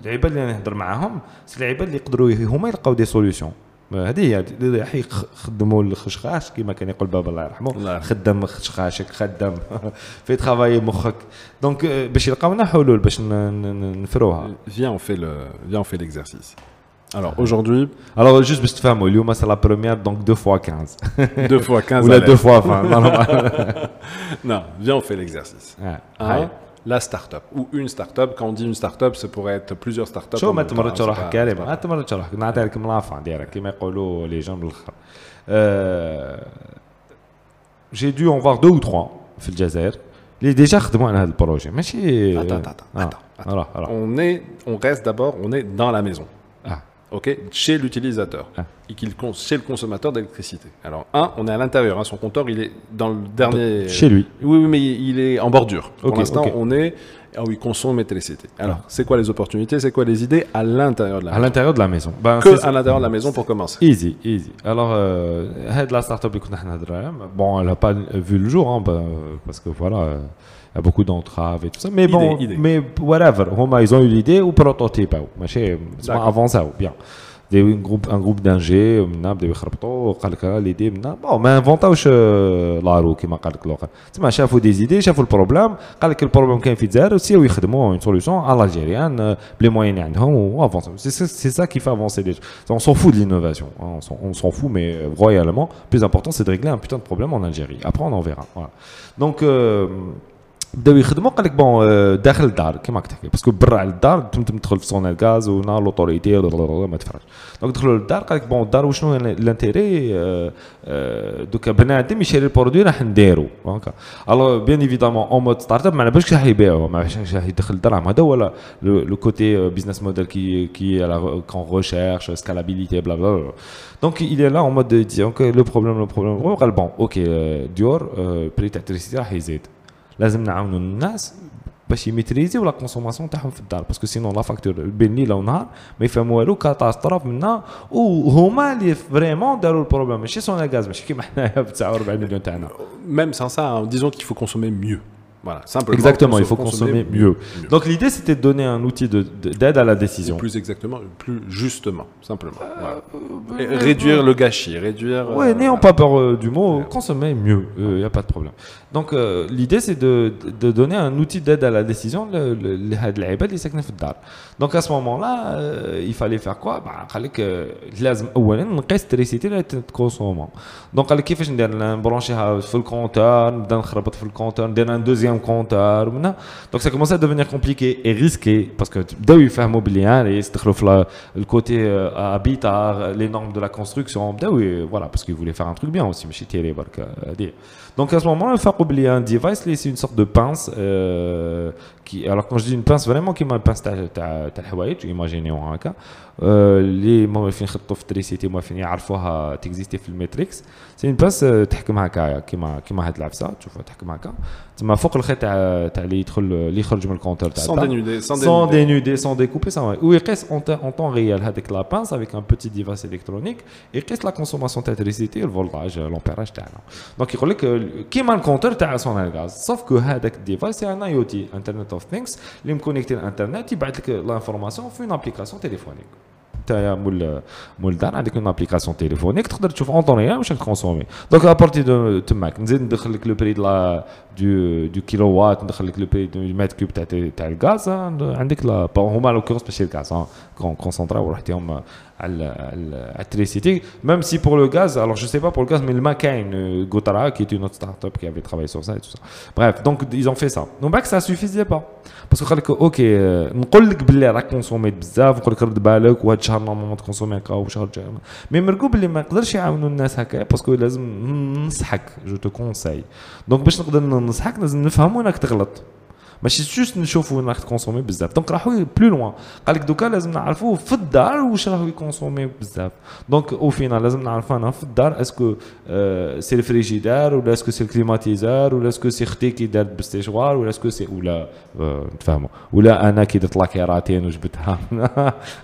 العباد اللي نهضر معاهم سي العباد اللي يقدروا هما يلقاو دي سوليوشن هذه هي اللي يخدموا الخشخاش كما كان يقول بابا الله يرحمه خدم خشخاشك خدم في ترافاي مخك دونك باش يلقاونا حلول باش نفروها. Viens on fait le viens on fait l'exercice. Alors aujourd'hui, alors juste parce que tu fais moi, Lyoma c'est la première donc deux fois quinze. deux fois quinze. Ou la deux fois vingt. Non, non. Non, viens on fait l'exercice. Ah. La start-up ou une start-up. Quand on dit une start-up, ça pourrait être plusieurs start-up. شو ما تمر تشرح كلام، ما تمر تشرح. نعطيك لكم العافية ديالك كما يقولوا لي جنب الآخر. J'ai dû en voir deux ou trois في الجزائر. اللي déjà خدموا على هذا البروجي. ماشي. Attends, attends, attends. On est, on reste d'abord, on est dans la maison. Ok, chez l'utilisateur, ah. et qu'il chez le consommateur d'électricité. Alors, un, on est à l'intérieur, hein, son compteur, il est dans le dernier... Chez lui. Oui, oui, mais il est en bordure. Okay, pour l'instant, okay. on est... Ah oui, consomme électricité. Alors, ah. c'est quoi les opportunités, c'est quoi les idées à l'intérieur de la maison? À l'intérieur de la maison. Ben, que à l'intérieur de la maison pour commencer. Easy, easy. Alors, euh, la start-up, bon, elle n'a pas vu le jour, hein, parce que voilà... Il y a beaucoup d'entraves et tout ça. Mais idée, bon, idée. mais whatever, ils ont eu l'idée ou prototype, c'est avant ça, ou bien. Un groupe, un groupe d'ingés, l'idée, bon, mais inventons la roue qui m'a dit. Ils ont des idées, ils ont le problème, ils ont le problème qu'ils ont fait, si ils ont une solution à l'Algérienne, les moyens qu'ils ont, c'est ça qui fait avancer les choses. On s'en fout de l'innovation, on s'en fout, mais royalement, le plus important c'est de régler un putain de problème en Algérie. Après on en verra. Voilà. Donc, euh, بداو يخدموا قال لك بون داخل الدار كما كتحكي باسكو برا على الدار تدخل في سونيلغاز ونا لوطوريتي ما تفرج دونك دخلوا للدار قال لك بون الدار وشنو لانتيري دوكا بنادم يشري البرودوي راح نديرو هكا الو بيان ايفيدامون اون مود ستارت اب ما باش راح يبيعو ما باش راح يدخل الدراهم هذا هو لو كوتي بيزنس موديل كي كي كون ريشيرش سكالابيليتي بلا بلا دونك il est là en mode disons que le problème le problème قال بون اوكي ديور بري تاع التريسيتي راح يزيد لازم نعاونوا الناس باش يميتريزيو لا كونسوماسيون تاعهم في الدار باسكو سينون لا فاكتور بين ليله ونهار ما يفهموا والو كاتاستروف منا وهما اللي فريمون داروا البروبليم ماشي سونيلغاز ماشي كيما حنايا ب تسعة وأربعين مليون تاعنا. Même sans ça, en disant qu'il faut consommer mieux. Voilà, simplement. Exactement, il faut consommer, consommer mieux. mieux. Donc l'idée, c'était de donner un outil d'aide à la décision. Plus exactement, plus justement, simplement. Euh, voilà. euh, réduire euh, le gâchis, réduire... Oui, euh, n'ayons euh, pas peur euh, du mot, euh, consommer mieux, il euh, n'y a pas de problème. Donc euh, l'idée, c'est de, de donner un outil d'aide à la décision, le, le, le, donc à ce moment-là, euh, il fallait faire quoi? Bah, il fallait que donc il fallait brancher le compteur, le compteur, un deuxième compteur. Donc ça commençait à devenir compliqué et risqué parce que dès qu'il fait un mobilier, le côté habitat, les normes de la construction, voilà, parce qu'il voulait faire un truc bien aussi. Donc à ce moment-là, faire oublier un device, c'est une sorte de pince. Euh, qui, alors quand je dis une pince, vraiment qui m'a pince, imaginez un cas. Les mots qui ont fait tricité, moi fini à fois exister dans le Matrix. C'est une pince qui m'a qui m'a qui m'a fait ça. Tu vois, qui m'a tu m'as foutu le chat à les trucs les charges mal comptées. Sans dénuder, sans dénuder, sans découper, sans. Ou il reste en temps réel avec la pince, avec un petit device électronique, et reste la consommation d'électricité, le voltage, l'ampérage. Donc il relève que كيما الكونتر تاع سونيلغاز صاف كو هذاك الديفايس تاع اي او تي انترنت اوف ثينكس اللي مكونيكتي للانترنت يبعث لك لانفورماسيون في اون ابليكاسيون تيليفونيك نتايا مول مول دار عندك اون ابليكاسيون تيليفونيك تقدر تشوف اون طون ريال واش كونسومي دونك ابارتي تماك نزيد ندخل لك لو بري دو دو كيلو وات ندخل لك لو بري دو مات كوب تاع تاع الغاز عندك لا هما لو كورس ماشي الغاز كونسونطراو وحدهم à l'électricité, même si pour le gaz, alors je sais pas pour le gaz, mais le Macaine Gotara, qui est une autre start-up qui avait travaillé sur ça et tout ça. Bref, donc ils ont fait ça. Donc bah, ça suffisait pas. Parce que, ok, on dit que les racs consomment bizarre, on dit que les balles, ou les moment de consommer, ou mais je ne sais pas parce que je te conseille. Donc, je ne sais pas ماشي سوس نشوفوا راح تكونسومي بزاف دونك راحوا بلو لوان قال لك دوكا لازم نعرفوا في الدار واش راهو يكونسومي بزاف دونك او فينا لازم نعرف انا في الدار اسكو سي الفريجيدار ولا اسكو سي الكليماتيزار ولا اسكو سي ختي كي دارت باستشوار ولا اسكو سي ولا نتفاهموا ولا انا كي درت لاكيراتين وجبتها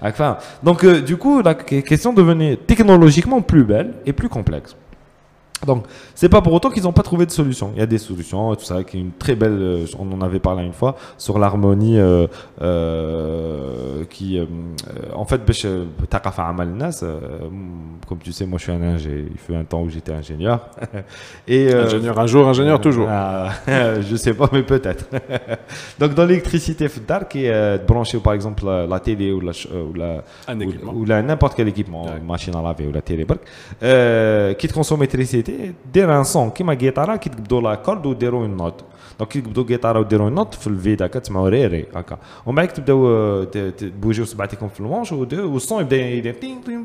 راك فاهم دونك دوكو لا كيسيون دوفوني تكنولوجيكمون بلو بال اي بلو كومبلكس. Donc, c'est pas pour autant qu'ils n'ont pas trouvé de solution. Il y a des solutions, tout ça, qui est une très belle. On en avait parlé une fois sur l'harmonie euh, euh, qui, euh, en fait, comme tu sais, moi je suis un ingénieur. Il fut un temps où j'étais ingénieur. Et, euh, ingénieur un jour, ingénieur toujours. Euh, je sais pas, mais peut-être. Donc, dans l'électricité, qui est branchée par exemple la, la télé ou la ou la ou la n'importe quel équipement, machine à laver ou la télé, euh, qui te consomme électricité. دير ان سون كيما جيتارا كي تقبدوا لا كورد وديروا اون نوت دونك كي تقبدوا جيتارا وديروا اون نوت في الفيدا كتسمعوا ريري هكا ومن بعد تبداو تبوجيو صبعتكم في المونش والصون يبدا يدير تين تين.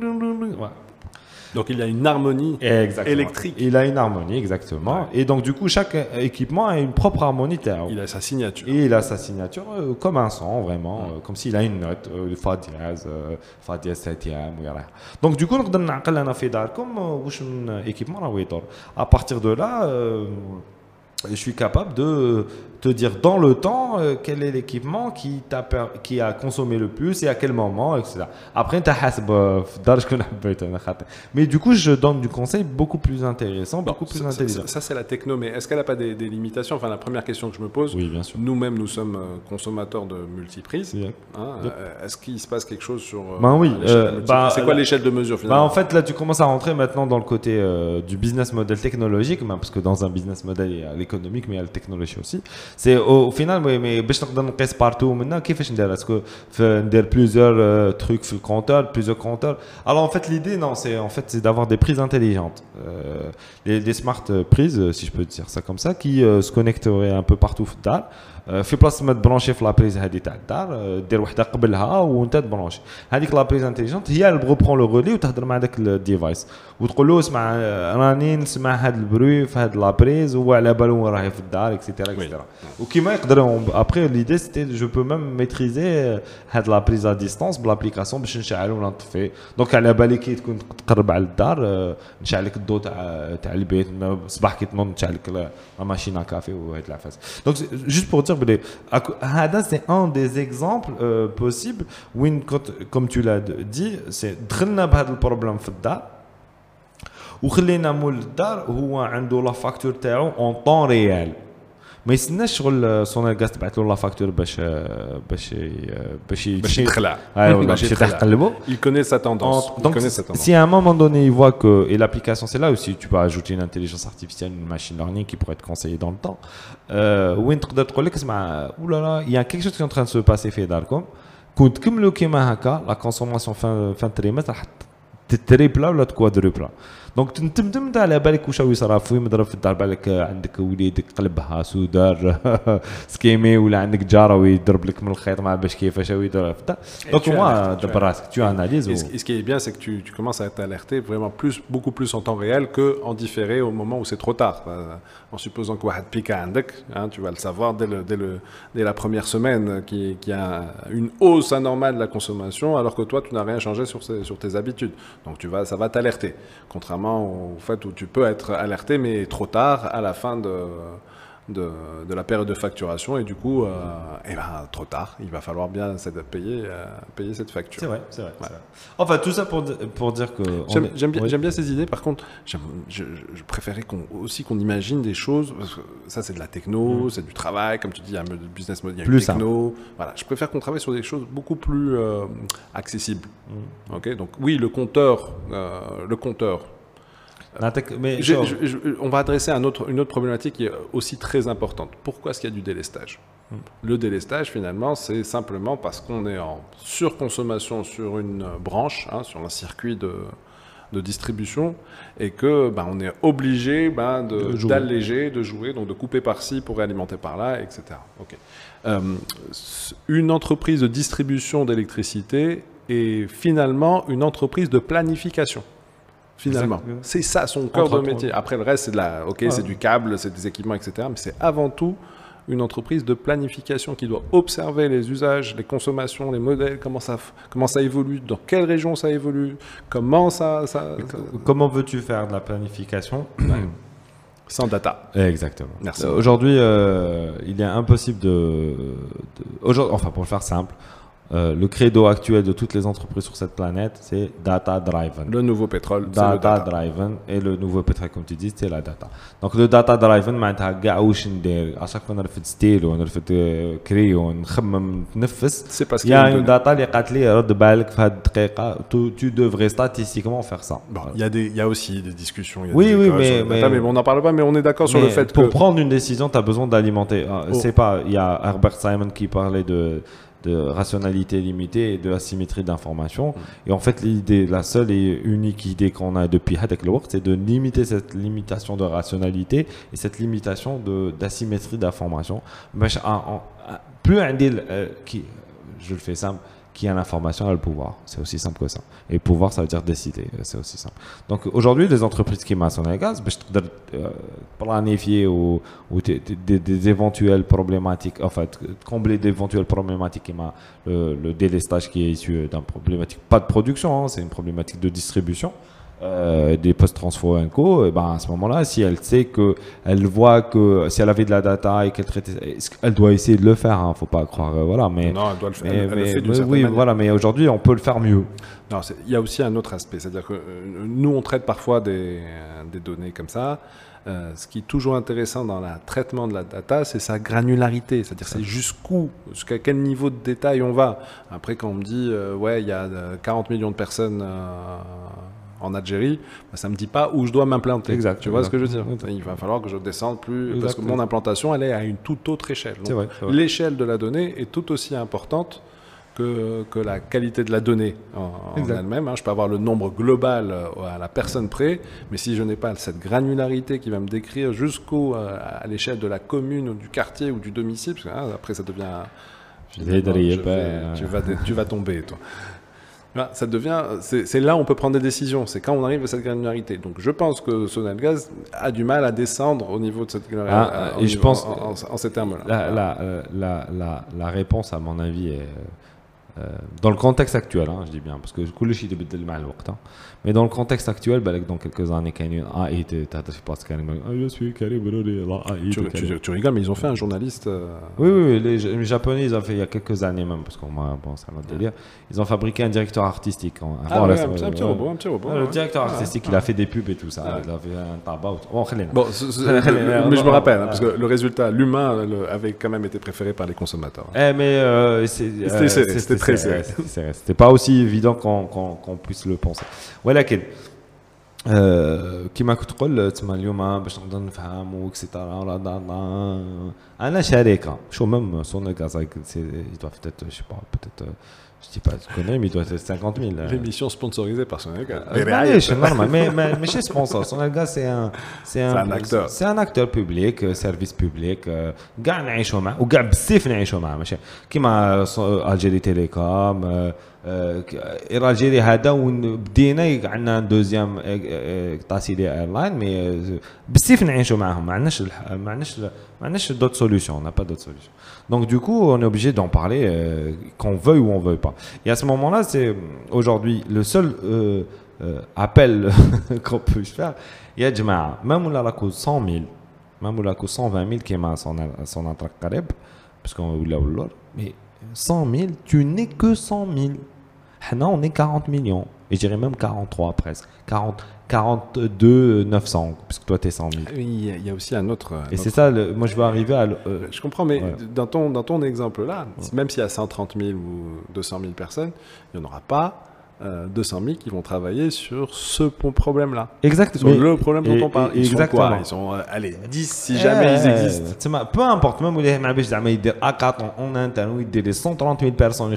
Donc il y a une harmonie exactement. Électrique. Il a une harmonie, exactement. Ouais. Et donc du coup, chaque équipement a une propre harmonie. Il a sa signature. Et il a sa signature euh, comme un son, vraiment, ouais. euh, comme s'il a une note, euh, fa dièse, euh, fa dièse septième. Donc du coup, on donne un fait comme un équipement. À partir de là, euh, je suis capable de te dire dans le temps euh, quel est l'équipement qui, qui a consommé le plus et à quel moment, et cetera. Après, tu as mais du coup, je donne du conseil beaucoup plus intéressant, beaucoup bon, plus ça, intelligent. Ça, ça c'est la techno, mais est-ce qu'elle n'a pas des, des limitations? Enfin, la première question que je me pose, oui, nous-mêmes, nous sommes consommateurs de multiprises. Yeah. Hein, yep. Est-ce qu'il se passe quelque chose sur ben oui, euh, bah, c'est quoi l'échelle de mesure finalement? Bah, en fait, là, tu commences à rentrer maintenant dans le côté euh, du business model technologique, bah, parce que dans un business model, il y a l'économique, mais il y a la technologie aussi. C'est au, au final, mais, mais je te donne caisse partout maintenant. Qu'est-ce que je fais? Est-ce que je fais plusieurs euh, trucs sur le compteur, plusieurs compteurs? Alors en fait, l'idée, non, c'est en fait, c'est d'avoir des prises intelligentes, euh, des, des smart prises, si je peux dire ça comme ça, qui euh, se connecteraient un peu partout dans في بلاصه ما تبرونشي في لابريز هذه تاع الدار دير وحده قبلها وانت تبرونشي هذيك لابريز انتيليجنت هي اللي بريبرون لو رولي وتهضر مع داك الديفايس وتقول له اسمع راني نسمع هذا البروي في هذه لابريز وهو على باله وين راهي في الدار اكسيتيرا اكسيتيرا وكيما يقدروا ابري ليدي سيتي جو بو ميم ميتريزي هاد لابريز ا ديستانس بلابليكاسيون باش نشعلو ولا نطفي دونك على بالي كي تكون تقرب على الدار نشعل لك الضو تاع تاع البيت الصباح كي تنوض نشعل لك لا ماشينه كافي وهاد العفاس دونك جوست بور c'est un des exemples euh, possibles où, comme tu l'as dit, c'est le problème où la facture en temps réel. Mais si Sonelgaz t'b'at la facture باش باش باش باش يتخلع il connaît sa tendance. Donc, il connaît sa tendance. Si à un moment donné il voit que et l'application c'est là aussi tu peux ajouter une intelligence artificielle, une machine learning qui pourrait être conseillée dans le temps. Euh وين تقدر تقول لك اسمع oulala il y a quelque chose qui est en train de se passer في داركم كنت كملوا كيما هكا لا كونسوماسيون فان فان تريمستر حتى تتريبلا ولا تكوادريبلا دونك تنتمتم تاع على بالك واش يصرا فوي مضرب في الدار بالك عندك وليدك قلبها سودار سكيمي ولا عندك جاره يضرب لك من الخيط ما باش كيفاش هو يدير في الدار دونك هو دابا راسك tu analyses et ce qui est bien c'est que tu tu commences à être alerté vraiment plus beaucoup plus en temps réel que en différé au moment où c'est trop tard en supposant que واحد بيكا عندك tu vas le savoir dès le dès le dès la première semaine qui qui a une hausse anormale de la consommation alors que toi tu n'as rien changé sur sur tes habitudes donc tu vas ça va t'alerter contrairement au fait où tu peux être alerté mais trop tard à la fin de, de, de la période de facturation et du coup euh, eh ben, trop tard il va falloir bien payer, euh, payer cette facture. C'est vrai, c'est vrai, voilà. Enfin tout ça pour, pour dire que j'aime est... bien, oui. bien ces idées par contre je, je préférais qu'on, aussi qu'on imagine des choses parce que ça c'est de la techno, mmh. c'est du travail comme tu dis il y a un business model, il y a plus techno voilà, je préfère qu'on travaille sur des choses beaucoup plus euh, accessibles mmh. okay donc oui le compteur euh, le compteur Mais je, je, je, on va adresser un autre, une autre problématique qui est aussi très importante. Pourquoi est-ce qu'il y a du délestage? Hum. Le délestage, finalement, c'est simplement parce qu'on est en surconsommation sur une branche, hein, sur un circuit de, de distribution, et que bah, on est obligé bah, d'alléger, de, de jouer, donc de couper par-ci pour réalimenter par-là, et cetera. Okay. Euh, une entreprise de distribution d'électricité est finalement une entreprise de planification. Finalement, c'est ça son cœur de métier. Après le reste, c'est de la, ok, ouais. c'est du câble, c'est des équipements, et cetera. Mais c'est avant tout une entreprise de planification qui doit observer les usages, les consommations, les modèles, comment ça, comment ça évolue, dans quelle région ça évolue, comment ça, ça, ça... Comment veux-tu faire de la planification sans data? Exactement. Merci. Aujourd'hui, euh, il est impossible de, de aujourd'hui, enfin pour faire simple. Euh, le credo actuel de toutes les entreprises sur cette planète, c'est data driven. Le nouveau pétrole, c'est le data driven. Et le nouveau pétrole, comme tu dis, c'est la data. Donc le data driven, à chaque fois qu'on refait de style, on refait de créer, on c'est parce qu'il y a une data, tu devrais statistiquement faire ça. Bon, il y a des, il y a aussi des discussions. Il y a oui, des oui, mais, mais, data, mais on n'en parle pas, mais on est d'accord sur le fait pour que pour prendre une décision, tu as besoin d'alimenter. Oh. C'est pas, il y a Herbert Simon qui parlait de de rationalité limitée et de asymétrie d'information. Mmh. Et en fait, l'idée, la seule et unique idée qu'on a depuis Hadak Lowart, c'est de limiter cette limitation de rationalité et cette limitation d'asymétrie d'information. Plus un deal, euh, qui, je le fais simple, qui a l'information a le pouvoir. C'est aussi simple que ça. Et pouvoir, ça veut dire décider. C'est aussi simple. Donc aujourd'hui, les entreprises qui m'a Sonelgaz, planifier ou, ou des, des, des éventuelles problématiques, en fait, combler d'éventuelles problématiques qui m'a le, le délestage qui est issu d'une problématique, pas de production, hein, c'est une problématique de distribution. Euh, des post-transfo inco, et ben à ce moment-là, si elle sait que, elle voit que si elle avait de la data et qu'elle traitait, elle doit essayer de le faire. Hein, faut pas croire, voilà. Mais non, elle doit le faire. Mais, elle, elle mais, le fait d'une certaine oui, manière. Voilà. Mais aujourd'hui, on peut le faire mieux. Non, il y a aussi un autre aspect, c'est-à-dire que euh, nous, on traite parfois des, euh, des données comme ça. Euh, ce qui est toujours intéressant dans le traitement de la data, c'est sa granularité, c'est-à-dire c'est jusqu'où, jusqu'à quel niveau de détail on va. Après, quand on me dit euh, ouais, il y a quarante millions de personnes. Euh, en Algérie, bah, ça ne me dit pas où je dois m'implanter. Exact. Tu vois exact. ce que je veux dire exact. Il va falloir que je descende plus, exact. parce que mon implantation, elle est à une toute autre échelle. L'échelle de la donnée est tout aussi importante que, que la qualité de la donnée en, en elle-même. Hein. Je peux avoir le nombre global à la personne près, mais si je n'ai pas cette granularité qui va me décrire jusqu'au à l'échelle de la commune, ou du quartier ou du domicile, parce que, hein, après ça devient... Je je vais, tu, vas, tu vas tomber, toi. Ça devient, c'est là où on peut prendre des décisions, c'est quand on arrive à cette granularité. Donc je pense que Sonelgaz a du mal à descendre au niveau de cette granularité, ah, et niveau, je pense en, en, en ces termes-là. La, la, la, la, la réponse, à mon avis, est euh, dans le contexte actuel, hein, je dis bien, parce que tout le monde est mal au temps. Mais dans le contexte actuel, dans quelques années, il y a une A I, tu je suis Karim Brouri, l'A I. Tu rigoles, mais ils ont fait un journaliste. Euh... Oui, oui, oui, les, les Japonais, ils ont fait il y a quelques années même, parce qu'on m'a pensé à notre délire. Ils ont fabriqué un directeur artistique. En, ah, bon, ouais, là, un, un petit robot, un petit robot. Ah, ouais. Le directeur artistique, ah, il a fait des pubs et tout ça. Ah, il a fait un tabac. Bon, bon c est, c est, mais je me rappelle, parce que le résultat, l'humain avait quand même été préféré par les consommateurs. Eh, mais euh, c'était très serré. C'était pas aussi évident qu'on puisse le penser. ولكن كما كنت تقول تما اليوم باش نقدر نفهم وكسيتارا انا شركه شو ميم Sonelgaz il doit peut-être je sais pas peut-être je dis pas je connais mais il doit être cinquante mille l'émission sponsorisée par Sonelgaz c'est normal mais mais c'est sponsor Sonelgaz c'est un c'est un acteur c'est un acteur public service public كاع نعيشوا معاه وكاع بزاف نعيشوا معاه ماشي كيما Algérie Télécom الجيري هذا وبدينا عندنا دوزيام طاسي ديال ايرلاين مي بزاف نعيشوا معاهم ما عندناش ما عندناش ما عندناش دوت سوليوشن انا با دوت سوليوشن دونك دو كو اون اوبجي دون بارلي كون فوي او اون فوي با اي ا سو مومون لا سي اوجوردي لو سول ابل كون بو فير يا جماعه ميم ولا راكو مية ألف ميم ولا راكو مية وعشرين ألف كيما Sonatrach قريب باسكو ولا اللور مي مية ألف tu n'es que cent mille. Maintenant, on est quarante millions, et je dirais même quarante-trois presque, quarante, quarante-deux neuf cents, parce que toi tu es cent mille. Il y a aussi un autre... Et c'est ça, le, moi je veux arriver à... Euh, je comprends, mais ouais. dans, ton, dans ton exemple là, ouais. même s'il y a cent trente mille ou deux cent mille personnes, il n'y en aura pas euh, deux cent mille qui vont travailler sur ce problème-là. Exactement. Sur mais, le problème dont on parle. Ils exactement. sont quoi Ils sont, euh, allez, dix si jamais eh, ils existent. Ma, peu importe, même les Mabèches d'Amaïd A quatre en interne, où ils cent trente mille personnes,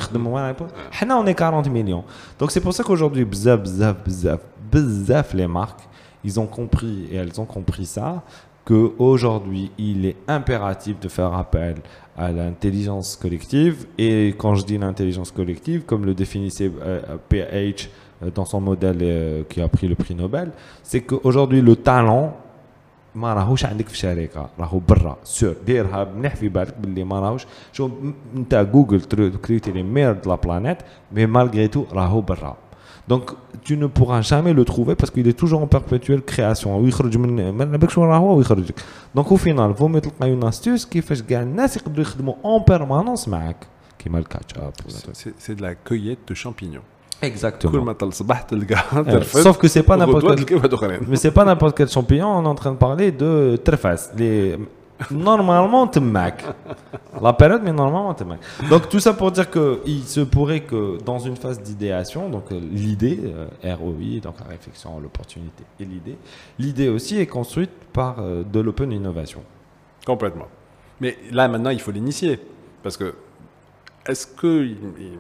on est quarante millions. Donc c'est pour ça qu'aujourd'hui, bzaf, bzaf, bzaf, bzaf, les marques, ils ont compris et elles ont compris ça, qu'aujourd'hui, il est impératif de faire appel à l'intelligence collective. Et quand je dis l'intelligence collective, comme le définissait P H dans son modèle qui a pris le prix Nobel, c'est qu'aujourd'hui, le talent, ما راهوش عندك في شركه راهو برا سور ديرها منيح في بالك باللي ما راهوش شوف انت جوجل كريتي لي مير دو لا بلانيت مي مالغري تو راهو برا. Donc, tu ne pourras jamais le trouver parce qu'il est toujours en perpétuelle création. Donc, au final, vous mettez une astuce qui fait que les gens sont en permanence avec le ketchup. C'est de la cueillette de champignons. Exactement. Sauf que c'est pas n'importe quel. Mais c'est pas n'importe quel champignon. On est en train de parler de trefas. Normalement, te mac. La période, mais normalement, te mac. Donc, tout ça pour dire qu'il se pourrait que dans une phase d'idéation, donc l'idée, euh, R O I, donc la réflexion, l'opportunité et l'idée, l'idée aussi est construite par euh, de l'open innovation. Complètement. Mais là, maintenant, il faut l'initier. Parce que, est-ce que il, il,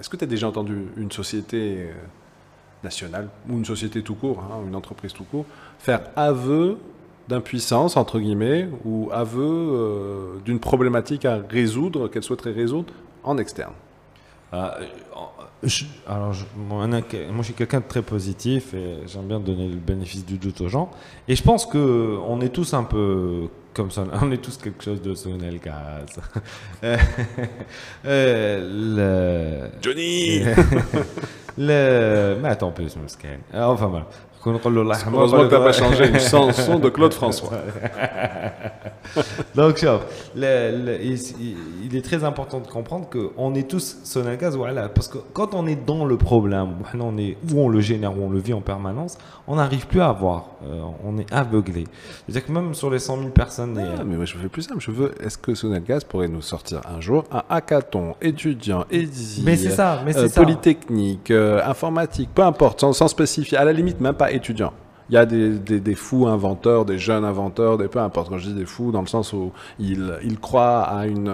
est-ce que tu as déjà entendu une société nationale, ou une société tout court, hein, une entreprise tout court, faire aveu d'impuissance, entre guillemets, ou aveu euh, d'une problématique à résoudre, qu'elle souhaiterait résoudre, en externe? euh, je, Alors, je, moi, moi, je suis quelqu'un de très positif et j'aime bien donner le bénéfice du doute aux gens. Et je pense qu'on est tous un peu comme ça, on est tous quelque chose de Sonelgaz. euh, le... Johnny لا ما تنبيش مسكين او فما كون نقول له الله يحفظك ما با شانجي الشانسون دو كلود فرانسوا دونك شوف il est très important de comprendre que on est tous Sonelgaz voilà parce que quand on est dans le problème on est où on le génère où on le vit en permanence on n'arrive plus à voir euh, on est aveuglé c'est-à-dire que même sur les cent mille personnes ah, et... mais moi je fais plus simple je veux est-ce que Sonelgaz pourrait nous sortir un jour un hackathon étudiant easy mais c'est ça mais c'est euh, polytechnique euh, informatique peu importe sans, sans spécifier à la limite même pas étudiant. Il y a des, des, des fous inventeurs, des jeunes inventeurs, des peu importe. Quand je dis des fous, dans le sens où ils, ils croient à une,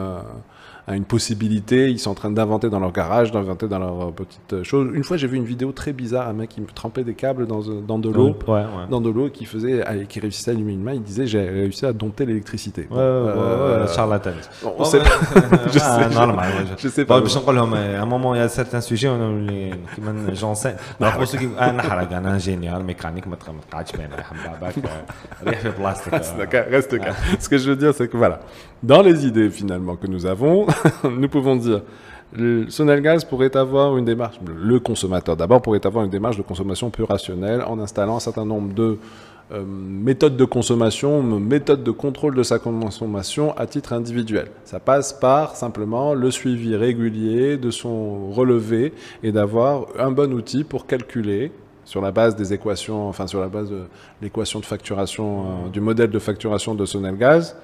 à une possibilité, ils sont en train d'inventer dans leur garage, d'inventer dans leur petite chose. Une fois, j'ai vu une vidéo très bizarre, un mec qui trempait des câbles dans, dans de l'eau, ouais, ouais. dans de l'eau, qui faisait, qui réussissait à allumer une main. Il disait, j'ai réussi à dompter l'électricité. Charlatan. On sait pas. Je sais. Normal. Je sais pas. À un moment, il y a certains sujets, j'enseigne. Pour ceux qui, un ingénieur mécanique, reste calme. Ce que je veux dire, c'est que voilà, dans les idées finalement que nous avons, nous pouvons dire Sonelgaz pourrait avoir une démarche, le consommateur d'abord pourrait avoir une démarche de consommation plus rationnelle en installant un certain nombre de euh, méthodes de consommation, méthodes de contrôle de sa consommation à titre individuel. Ça passe par simplement le suivi régulier de son relevé et d'avoir un bon outil pour calculer sur la base des équations, enfin sur la base de l'équation de facturation, euh, du modèle de facturation de Sonelgaz.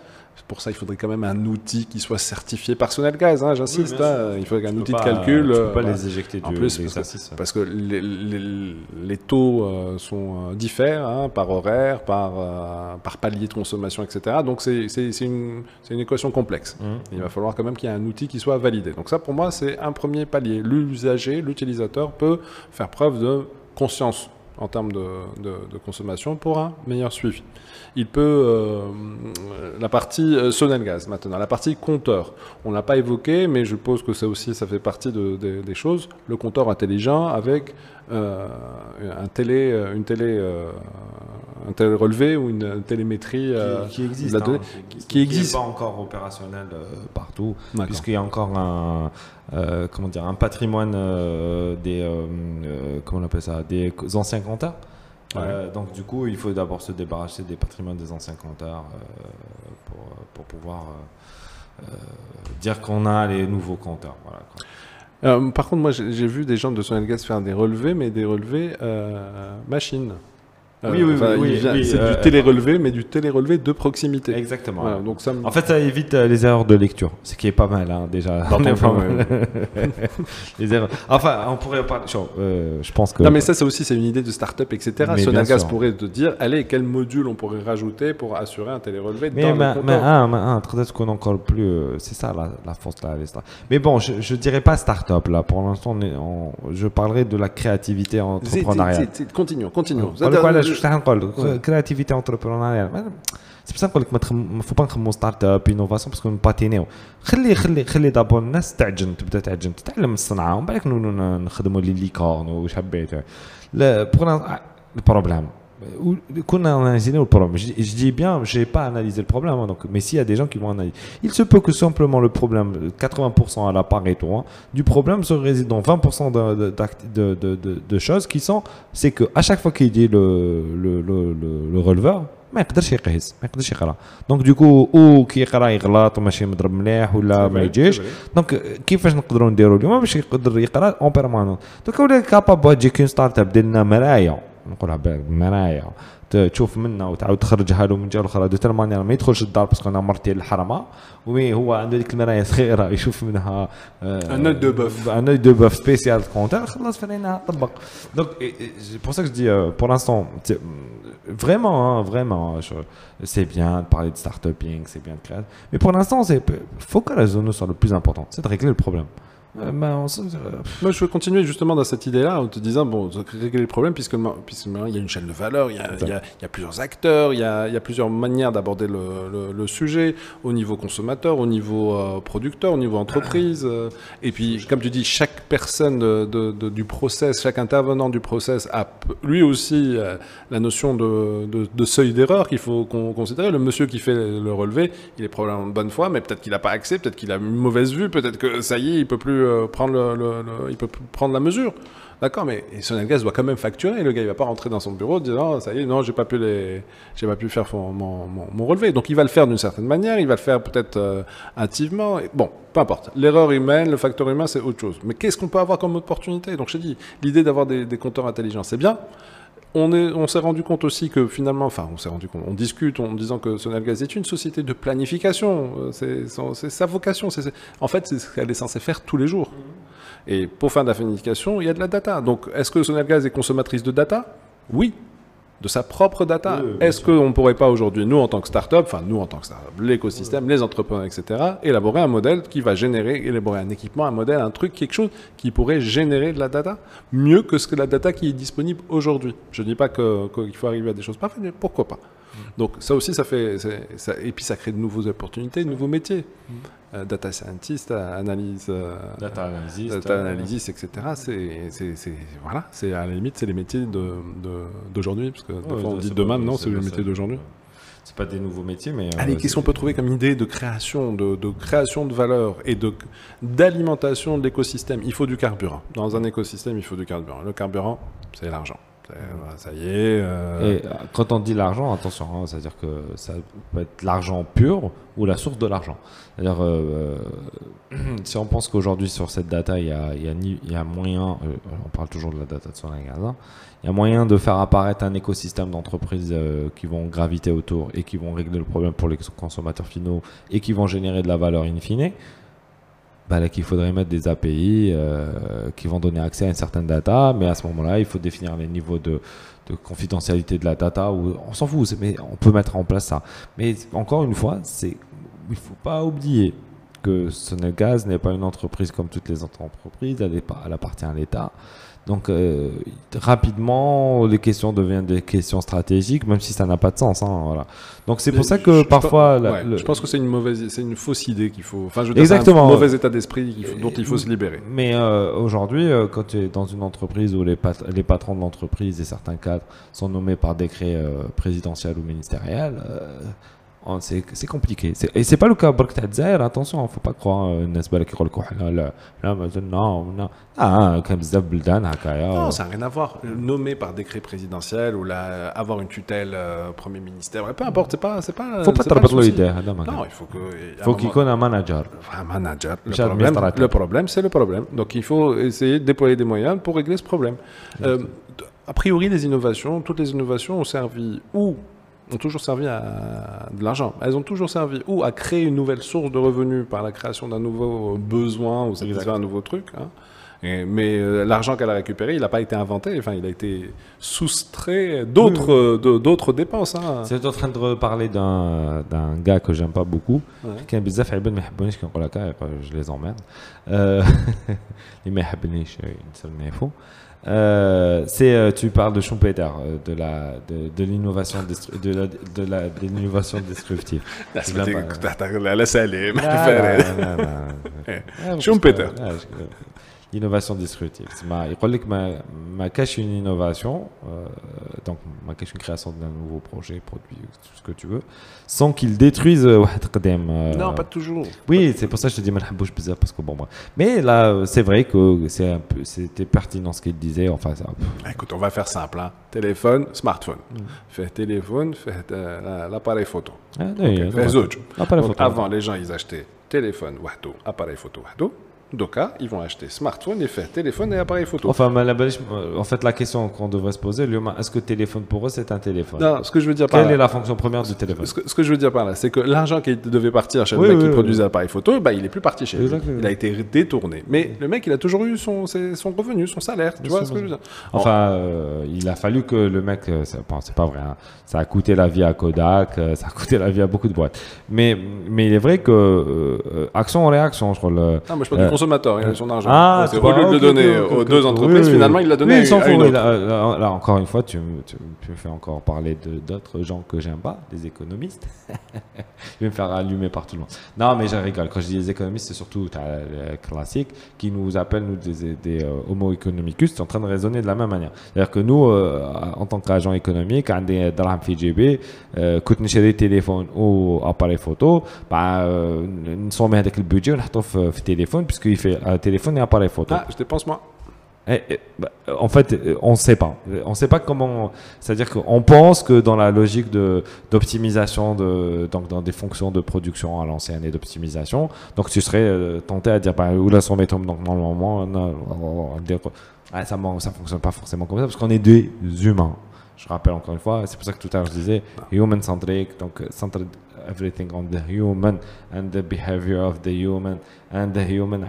Pour ça, il faudrait quand même un outil qui soit certifié par Sonelgaz, hein, j'insiste. Oui, hein, il faudrait un outil de calcul. Euh, tu ne peux pas bah, les éjecter du plus, exercice. Parce que, parce que les, les, les taux euh, sont euh, diffèrent hein, par horaire, par, euh, par palier de consommation, et cetera. Donc, c'est une, une équation complexe. Mmh. Il va falloir quand même qu'il y ait un outil qui soit validé. Donc ça, pour moi, c'est un premier palier. L'usager, l'utilisateur peut faire preuve de conscience en termes de, de, de consommation pour un meilleur suivi. Il peut, euh, la partie euh, Sonelgaz maintenant, la partie compteur, on ne l'a pas évoqué, mais je pense que ça aussi, ça fait partie de, de, des choses, le compteur intelligent avec euh, un télé, une télé, euh, un télé relevé ou une télémétrie euh, qui, qui existe, hein, qui, qui existe, qui n'est pas encore opérationnel euh, partout, puisqu'il y a encore un... Euh, comment dire, un patrimoine euh, des euh, euh, comment on appelle ça, des anciens compteurs. Ouais. Euh, donc du coup, il faut d'abord se débarrasser des patrimoines des anciens compteurs euh, pour, pour pouvoir euh, euh, dire qu'on a les nouveaux compteurs. Voilà, quoi. Euh, par contre, moi, j'ai vu des gens de Sonelgaz faire des relevés, mais des relevés euh, machines. Oui, oui, enfin, oui, oui, oui c'est euh, du télérelevé, euh, mais du télérelevé de proximité. Exactement. Voilà, donc ça me... En fait, ça évite euh, les erreurs de lecture, ce qui est pas mal hein, déjà. Dans ton plan, ouais. Les erreurs. Enfin, on pourrait parler. Euh, je pense que. Non, mais ça, ça aussi, c'est une idée de start-up, et cetera. Sonelgaz pourrait te dire, allez, quel module on pourrait rajouter pour assurer un télérelevé dans le compteur. Mais un, un, peut-être qu'on encore plus. Euh, c'est ça la, la force là, les start. Mais bon, je, je dirais pas start-up là. Pour l'instant, je parlerai de la créativité entrepreneuriale. Continuons, continuons. Créativité entrepreneuriale. C'est pour ça qu'on ne faut pas une start-up, innovation, parce qu'on ne patine. خلي دابا الناس تعجن تبدا تعجن تتعلم الصنعه ومن بعد نخدموا لي ليكورن واش حبيت لا البروبليم كنا analysé le problème. Je, je dis bien, je n'ai pas analysé le problème, hein, donc, mais s'il y a des gens qui vont analyser, il se peut que simplement le problème, quatre-vingts pour cent à la part et tout, hein, du problème se réside dans vingt pour cent de, de, de, de, de choses qui sont, c'est qu'à chaque fois qu'il dit le, le, le, le, le releveur, ما يقدرش يقيس ما يقدرش يقرا دونك دوكو او كي يقرا يغلط ماشي مضرب مليح ولا ما يجيش دونك كيفاش نقدروا نديروا اليوم باش يقدر يقرا اون بيرمانون دوك ولا كابابل تجي كون ستارت اب دير لنا مرايا نقولها بالمرايا تشوف منا وتعاود تخرجها له من جهه اخرى دو تالمانيا ما يدخلش الدار باسكو انا مرتي الحرمه وي هو عنده ديك المرايه صغيره يشوف منها ان دو بوف ان دو بوف سبيسيال كونتر خلاص فينا طبق دونك بور سا كو دي بور لانستون vraiment, hein, vraiment, c'est bien de parler de start-uping, c'est bien de créer. Mais pour l'instant, il faut que la zone soit le plus important, c'est de régler le problème. Euh, bah, on... Moi, je veux continuer justement dans cette idée-là en te disant, bon, régler le problème, puisque, puisque maintenant il y a une chaîne de valeur, il y a, il y a, il y a plusieurs acteurs, il y a, il y a plusieurs manières d'aborder le, le, le sujet au niveau consommateur, au niveau euh, producteur, au niveau entreprise. Euh, et puis, comme tu dis, chaque personne de, de, de, du process, chaque intervenant du process a lui aussi euh, la notion de, de, de seuil d'erreur qu'il faut qu'on considérer. Le monsieur qui fait le relevé, il est probablement de bonne foi, mais peut-être qu'il n'a pas accès, peut-être qu'il a une mauvaise vue, peut-être que ça y est, il peut plus. Prendre le, le, le, il peut prendre la mesure. D'accord, mais Sonelgaz doit quand même facturer. Le gars, il ne va pas rentrer dans son bureau en disant oh, ça y est, non, j'ai pas pu les, j'ai pas pu faire mon, mon, mon relevé. Donc, il va le faire d'une certaine manière. Il va le faire peut-être euh, hâtivement. Et, bon, peu importe. L'erreur humaine, le facteur humain, c'est autre chose. Mais qu'est-ce qu'on peut avoir comme opportunité? Donc, je te dis, l'idée d'avoir des, des compteurs intelligents, c'est bien. On est, on s'est rendu compte aussi que finalement, enfin, on s'est rendu compte, on discute en disant que Sonelgaz est une société de planification. C'est sa vocation. C'est, en fait, c'est ce qu'elle est censée faire tous les jours. Et pour fin d'affiniscation, il y a de la data. Donc, est-ce que Sonelgaz est consommatrice de data? Oui, de sa propre data. Oui, oui, est-ce qu'on ne pourrait pas aujourd'hui, nous en tant que start-up, enfin nous en tant que start-up, l'écosystème, oui, les entrepreneurs, et cetera, élaborer un modèle qui va générer, élaborer un équipement, un modèle, un truc, quelque chose qui pourrait générer de la data mieux que ce que la data qui est disponible aujourd'hui. Je ne dis pas que, que, qu'il faut arriver à des choses parfaites, mais pourquoi pas? Donc ça aussi, ça fait, ça, et puis ça crée de nouvelles opportunités, de nouveaux métiers. Euh, data scientist, analyse, euh, data analysis, data analysis, et cetera. C'est, c'est, voilà, c'est à la limite, c'est les métiers de, d'aujourd'hui, parce que ouais, parfois on dit demain, non, c'est le métier d'aujourd'hui. C'est pas des nouveaux métiers, mais... Allez, qu'est-ce qu'on peut trouver comme idée de création, de, de création de valeur et de, d'alimentation de l'écosystème? Il faut du carburant. Dans un écosystème, il faut du carburant. Le carburant, c'est l'argent. Ça y est. Euh... Et quand on dit l'argent, attention, hein, c'est-à-dire que ça peut être l'argent pur ou la source de l'argent. C'est-à-dire, euh, si on pense qu'aujourd'hui sur cette data, il y a, il y a, il y a moyen, euh, on parle toujours de la data de Sonelgaz, hein, il y a moyen de faire apparaître un écosystème d'entreprises euh, qui vont graviter autour et qui vont régler le problème pour les consommateurs finaux et qui vont générer de la valeur in fine. Bah là, qu'il faudrait mettre des A P I euh, qui vont donner accès à une certaine data, mais à ce moment-là, il faut définir les niveaux de, de confidentialité de la data. Où, on s'en fout, mais on peut mettre en place ça. Mais encore une fois, c'est, il ne faut pas oublier que Sonelgaz n'est pas une entreprise comme toutes les autres entreprises, elle, est, elle appartient à l'État. Donc, euh, rapidement, les questions deviennent des questions stratégiques, même si ça n'a pas de sens. Hein, voilà. Donc, c'est pour ça que je, parfois... Je pense, la, ouais, le... je pense que c'est une mauvaise, c'est une fausse idée qu'il faut... Enfin, je veux dire, exactement, un mauvais état d'esprit qu'il faut, dont il faut se libérer. Mais euh, aujourd'hui, euh, quand tu es dans une entreprise où les, pat les patrons de l'entreprise et certains cadres sont nommés par décret euh, présidentiel ou ministériel... Euh, c'est compliqué. Et c'est pas le cas de attention, il ne faut pas croire non, ça n'a rien à voir. Nommé par décret présidentiel ou la, avoir une tutelle euh, premier ministère, peu importe, c'est pas, c'est pas, faut pas, pas le idée. Non, il faut que, faut qu'il connaisse un manager. Un manager. Le problème, le problème, c'est le problème. Donc il faut essayer de déployer des moyens pour régler ce problème. Euh, a priori, les innovations, toutes les innovations ont servi ou ont toujours servi à de l'argent. Elles ont toujours servi ou à créer une nouvelle source de revenus par la création d'un nouveau besoin ou satisfaire un nouveau truc. Hein. Et, mais euh, l'argent qu'elle a récupéré, il n'a pas été inventé. Enfin, il a été soustrait d'autres oui, oui. dépenses. Hein. C'est en train de parler d'un gars que j'aime pas beaucoup. Qui a bizarre fait ben mais je les emmerde. Les mehabnish, ils sont méfaux. Euh, c'est euh, tu parles de Schumpeter euh, de la de, de l'innovation de la de la de l'innovation destructive. Laisse aller. Schumpeter. L'innovation destructive. Il dit que ma ma cache une innovation euh, donc ma cache une création d'un nouveau projet, produit, tout ce que tu veux, sans qu'il détruise. Euh, non, pas toujours. Oui, c'est pour ça que je te dis malhabouche bizarre parce que bon moi. Mais là, c'est vrai que c'est c'était pertinent ce qu'il disait. Enfin, ça... écoute, on va faire simple. Hein. Téléphone, smartphone. Mm. Fait téléphone, fait euh, l'appareil photo. Ah, oui, okay. Fait autre. Photo, avant, ouais. Les gens ils achetaient téléphone, wahdo, appareil photo, wahdo. Doka, ils vont acheter smartphone et faire téléphone et appareil photo. Enfin, en fait, la question qu'on devrait se poser, est-ce que téléphone pour eux, c'est un téléphone? Non, ce que je veux dire par là, quelle est la fonction première du téléphone? Ce que, ce que je veux dire par là, c'est que l'argent qui devait partir chez oui, le mec oui, qui oui, produisait oui. l'appareil photo, bah, il n'est plus parti chez lui. Exactement. Il a été détourné. Mais oui. le mec, il a toujours eu son, son revenu, son salaire. Tu oui, vois ce que je veux dire? Enfin, euh, il a fallu que le mec, c'est pas vrai, hein, ça a coûté la vie à Kodak, ça a coûté la vie à beaucoup de boîtes. Mais, mais il est vrai que euh, action en réaction, je crois. Le, non, mais je pense euh, consommateur, il a son argent. Ah, au lieu de le donner aux deux entreprises, finalement, il l'a donné à une autre. Là, encore une fois, tu me fais encore parler d'autres gens que j'aime pas, des économistes. Je vais me faire allumer par tout le monde. Non, mais je rigole. Quand je dis les économistes, c'est surtout les classiques qui nous appellent nous des homo economicus. Ils sont en train de raisonner de la même manière. C'est-à-dire que nous, en tant qu'agents économiques, on a des drams F G B, quand nous achetons des téléphones ou appareils photo, nous sommes avec le budget, on a fait le téléphone, puisque il fait un téléphone et un appareil photo. Ah, je dépense moi. En fait, on ne sait pas. On ne sait pas comment. C'est-à-dire qu'on pense que dans la logique d'optimisation, de, de, donc dans des fonctions de production à l'ancienne et d'optimisation, donc tu serais euh, tenté à dire, bah, où là son méthode, donc normalement, non, ah, ça ne fonctionne pas forcément comme ça, parce qu'on est des humains. Je rappelle encore une fois, c'est pour ça que tout à l'heure je disais human-centric, donc centered everything on the human and the behavior of the human and the human.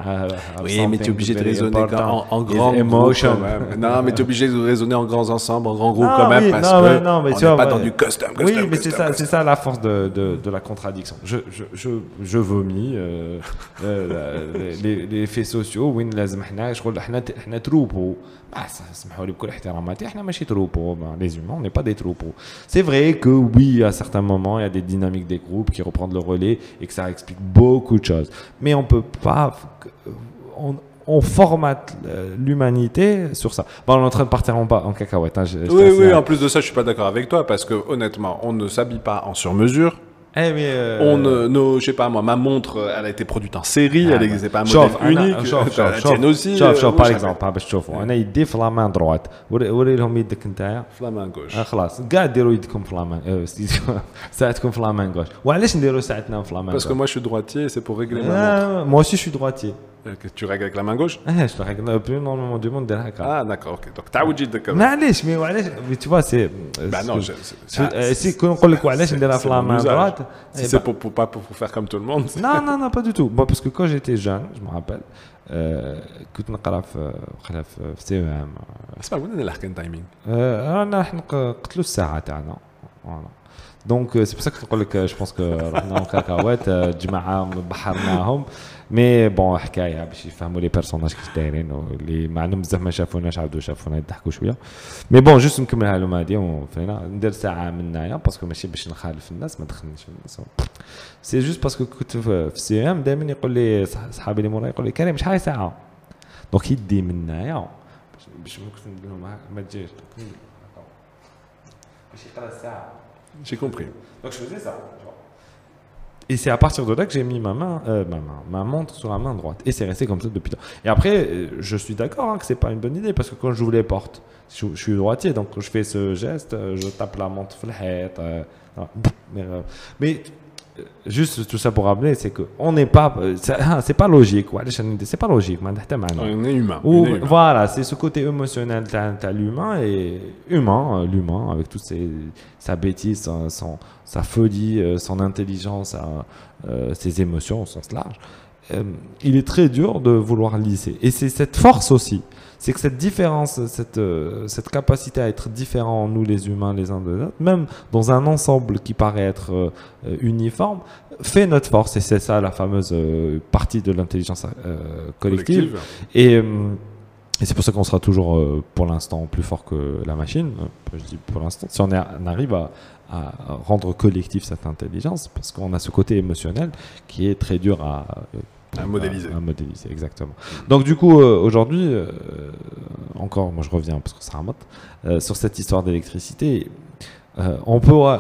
Oui, mais tu es obligé de raisonner en, en grand emotion. Non, mais tu es obligé de raisonner en grands ensembles, en grands groupes quand même, oui, parce non, que non, mais on n'est pas dans du custom. custom oui, mais c'est ça, ça la force de, de, de la contradiction. Je, je, je, je vomis euh, euh, les, les, les faits sociaux. Oui, لازم إحنا شغل إحنا إحنا troupeau. Ah, ça, سمحوا لي بكل احتراماتي, إحنا ماشي troupeau. Les humains, on n'est pas des troupeaux. C'est vrai que oui, à certains moments, il y a des dynamiques des groupes qui reprennent le relais et que ça explique beaucoup de choses. Mais on peut pas, on, on formate l'humanité sur ça. Bon, on est en train de partir en bas, en cacahuète. Hein, je, je oui, oui. À... En plus de ça, je suis pas d'accord avec toi parce que honnêtement, on ne s'habille pas en surmesure. Eh mais euh... on ne, nos, je sais pas moi, ma montre, elle a été produite en série, ah, elle n'existait pas un شوف, modèle unique. La tienne aussi. شوف, شوف, par exemple, باش تشوفوا انا يدي في لامين دروات وري لهم يدك نتايا في لامين غوش. خلاص كاع ديروا يدكم في لامين ساعتكم في لامين غوش. وعلاش نديروا ساعتنا في لامين غوش؟ باسكو موا شو درواتي سي بور ريغلي ما مونتر. موا سي شو درواتي. Que tu règles avec la main gauche? Ah, je te règle plus normalement du monde derrière. Ah, d'accord, ok. Donc, tu as oublié de comme ça. Mais tu vois, c'est. Bah non, je. Si on dit que je vais faire la main droite. Si c'est pour pas pour faire comme tout le monde. Non, non, non, pas du tout. Parce que quand j'étais jeune, je me rappelle, quand on a fait le C E M. C'est pas bon, on a le timing. On a fait le C E M. Voilà. Donc, c'est pour ça que je pense que nous en cacahuète, Jama'a, Baharnahom. Mais bon, حكاية باش يفهموا لي بيرسوناج كيفاش دايرين اللي ما عندهم بزاف ما شافوناش عاودوا شافونا يضحكوا شويه مي بون جوست نكمل هالوما هادي وفينا ندير ساعه منايا باسكو ماشي باش نخالف الناس ما دخلنيش في الناس سي جوست باسكو كنت في سي ام دائما يقول لي صحابي اللي موراي يقول لي كريم شحال ساعه دونك يدي منايا باش ممكن ندير لهم ما تجيش باش يقرا الساعه j'ai compris donc je faisais ça. Et c'est à partir de là que j'ai mis ma main, euh, ma main, ma montre sur la main droite. Et c'est resté comme ça depuis longtemps. Et après, je suis d'accord hein, que c'est pas une bonne idée parce que quand j'ouvre les portes, je, je suis droitier, donc je fais ce geste, je tape la montre flèche. Euh, mais, euh, mais juste tout ça pour rappeler, c'est que on n'est pas, c'est pas logique, ouais, c'est pas logique. On est humain. Où, on est voilà, humain. C'est ce côté émotionnel, t'as, t'as l'humain et humain, l'humain avec toute ses, sa bêtise, son, son, sa folie, son intelligence, sa, euh, ses émotions au sens large. Euh, il est très dur de vouloir lisser. Et c'est cette force aussi, c'est que cette différence, cette, euh, cette capacité à être différent, nous les humains les uns des autres, même dans un ensemble qui paraît être euh, uniforme, fait notre force. Et c'est ça la fameuse euh, partie de l'intelligence euh, collective. collective. Et, euh, et c'est pour ça qu'on sera toujours, euh, pour l'instant, plus fort que la machine. Je dis pour l'instant, si on, est, on arrive à... à rendre collectif cette intelligence parce qu'on a ce côté émotionnel qui est très dur à, à, à modéliser. À, à modéliser, exactement. Donc du coup, euh, aujourd'hui, euh, encore, moi je reviens parce que ça remonte, euh, sur cette histoire d'électricité, euh, on,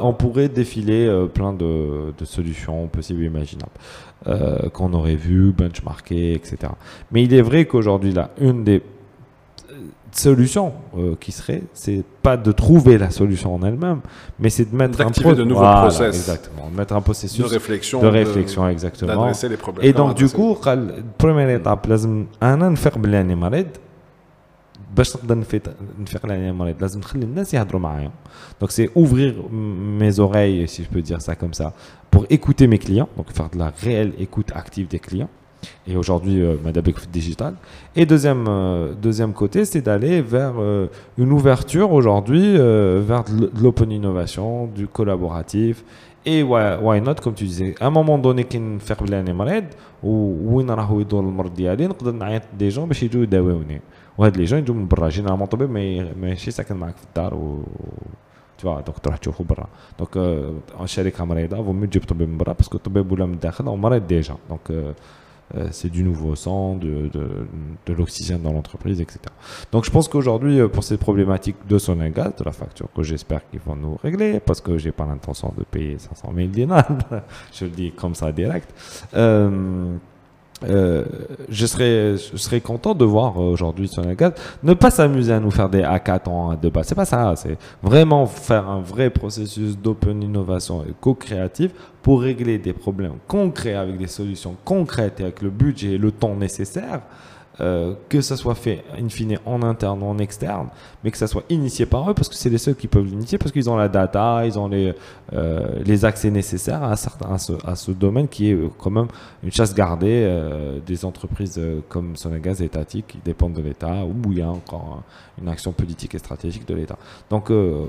on pourrait défiler euh, plein de, de solutions possibles et imaginables euh, qu'on aurait vues, benchmarkées, et cetera. Mais il est vrai qu'aujourd'hui, là, une des solution euh, qui serait, c'est pas de trouver la solution en elle-même, mais c'est de mettre un processus de nouveaux voilà, process, exactement, de mettre un processus de réflexion, de réflexion de, exactement, d'adresser les problèmes. Et donc du coup, la première étape, لازم أنا نفرق بين أني مريض باش نقدر نفرق لأني مريض, لازم نخلي الناس يهضروا معايا. Donc c'est ouvrir mes oreilles, si je peux dire ça comme ça, pour écouter mes clients, donc faire de la réelle écoute active des clients. Et aujourd'hui, euh, Madame Écoute Digital. Et deuxième, euh, deuxième côté, c'est d'aller vers euh, une ouverture aujourd'hui, euh, vers de l'open innovation, du collaboratif. Et why, why not, comme tu disais, à un moment donné, qu'il ne fait pas malade, ou il n'y a pas de malade, on peut des gens qui sont dévoués. Ou les gens qui sont dévoués, généralement, mais je ne sais pas si c'est un tu vois, donc tu vas te voir برا. Donc en شركة مريضة, vaut mieux جيب طبيب من برا parce que طبيب ولا من داخل هو مريض déjà. Donc euh, c'est du nouveau sang, de, de, de l'oxygène dans l'entreprise, et cetera. Donc je pense qu'aujourd'hui, pour ces problématiques de Sonelgaz, de la facture que j'espère qu'ils vont nous régler, parce que je n'ai pas l'intention de payer cinq cent mille dinars, je le dis comme ça direct, euh, Euh, je serais, je serais content de voir aujourd'hui Sonelgaz ne pas s'amuser à nous faire des hackathons, à débat. C'est pas ça. C'est vraiment faire un vrai processus d'open innovation et co-créative pour régler des problèmes concrets avec des solutions concrètes et avec le budget et le temps nécessaire. Euh, que ça soit fait in fine en interne ou en externe, mais que ça soit initié par eux, parce que c'est les seuls qui peuvent l'initier, parce qu'ils ont la data, ils ont les, euh, les accès nécessaires à, certains, à, ce, à ce domaine qui est quand même une chasse gardée euh, des entreprises comme Sonelgaz étatiques qui dépendent de l'État, où il y a encore une action politique et stratégique de l'État. Donc, euh,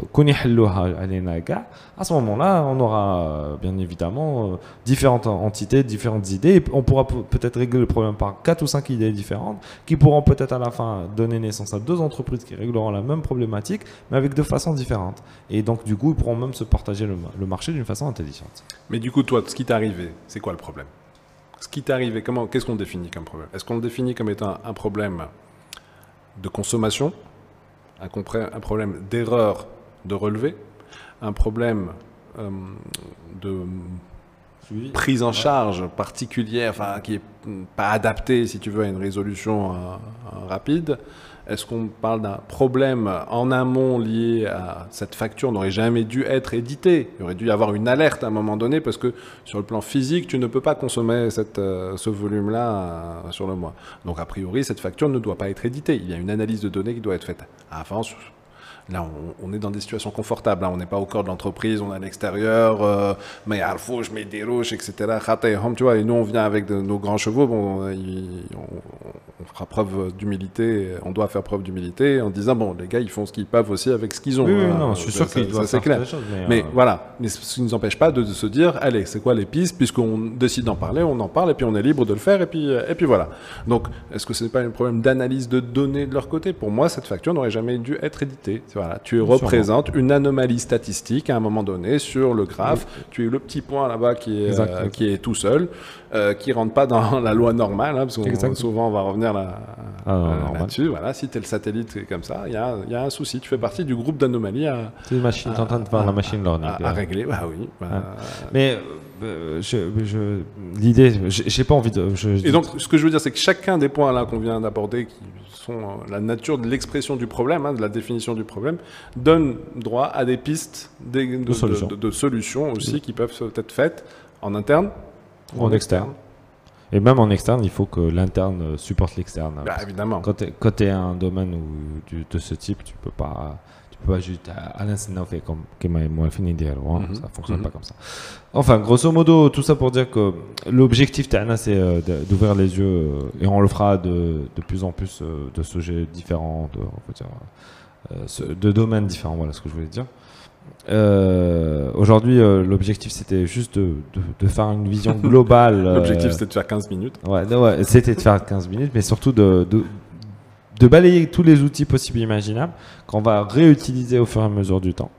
à ce moment-là, on aura bien évidemment différentes entités, différentes idées, et on pourra peut-être régler le problème par quatre ou cinq idées différentes, qui pourront peut-être à la fin donner naissance à deux entreprises qui régleront la même problématique, mais avec deux façons différentes. Et donc, du coup, ils pourront même se partager le, le marché d'une façon intelligente. Mais du coup, toi, ce qui t'est arrivé, c'est quoi le problème? Ce qui t'est arrivé, comment, qu'est-ce qu'on définit comme problème? Est-ce qu'on le définit comme étant un problème de consommation, un, un problème d'erreur de relevé, un problème euh, de... prise en charge particulière, enfin, qui n'est pas adaptée, si tu veux, à une résolution euh, rapide. Est-ce qu'on parle d'un problème en amont lié à cette facture n'aurait jamais dû être éditée? Il aurait dû y avoir une alerte à un moment donné parce que sur le plan physique, tu ne peux pas consommer cette, euh, ce volume-là euh, sur le mois. Donc, a priori, cette facture ne doit pas être éditée. Il y a une analyse de données qui doit être faite avant. Là, on, on est dans des situations confortables. Hein. On n'est pas au corps de l'entreprise, on est à l'extérieur. Euh, mais à faut, je mets des roches, et cetera. Tu vois, et nous, on vient avec de, nos grands chevaux. Bon, il, on, on fera preuve d'humilité. On doit faire preuve d'humilité en disant bon, les gars, ils font ce qu'ils peuvent aussi avec ce qu'ils ont. Oui, hein. non, je suis sûr qu'ils doivent faire clair. Des choses, mais, mais euh... voilà. Mais ce qui ne nous empêche pas de, de se dire allez, c'est quoi les pistes? Puisqu'on décide d'en parler, on en parle et puis on est libre de le faire et puis et puis voilà. Donc, est-ce que ce n'est pas un problème d'analyse de données de leur côté? Pour moi, cette facture n'aurait jamais dû être éditée. Voilà, tu représentes une anomalie statistique à un moment donné sur le graphe. Oui. Tu es le petit point là-bas qui est, euh, qui est tout seul, euh, qui rentre pas dans la loi normale, hein, parce que souvent on va revenir là, ah, euh, là-dessus. Voilà, si tu es le satellite comme ça, il y a, y a un souci. Tu fais partie du groupe d'anomalies à, tu es en train de faire la machine learning à, à régler. Bah oui. Bah, ah. Mais euh, je, je, l'idée, j'ai pas envie de. Je, je... Et donc, ce que je veux dire, c'est que chacun des points là qu'on vient d'aborder, qui sont la nature de l'expression du problème, hein, de la définition du problème. Problème, donne droit à des pistes des, de, de, solutions. De, de, de solutions aussi oui. qui peuvent être faites en interne ou en, en externe. externe. Et même en externe, il faut que l'interne supporte l'externe. Bah, évidemment. Quand tu es un domaine où, du, de ce type, tu peux pas, tu peux pas juste Alain Sénafé comme moi fini dire, ça fonctionne mm-hmm. pas comme ça. Enfin, grosso modo, tout ça pour dire que l'objectif Tana, c'est euh, d'ouvrir les yeux et on le fera de, de plus en plus euh, de sujets différents. De, on peut dire, de domaines différents, voilà ce que je voulais dire. Euh, aujourd'hui, euh, l'objectif c'était juste de, de, de faire une vision globale. L'objectif euh, c'était de faire quinze minutes. Ouais, ouais c'était de faire quinze minutes, mais surtout de, de, de balayer tous les outils possibles et imaginables qu'on va réutiliser au fur et à mesure du temps.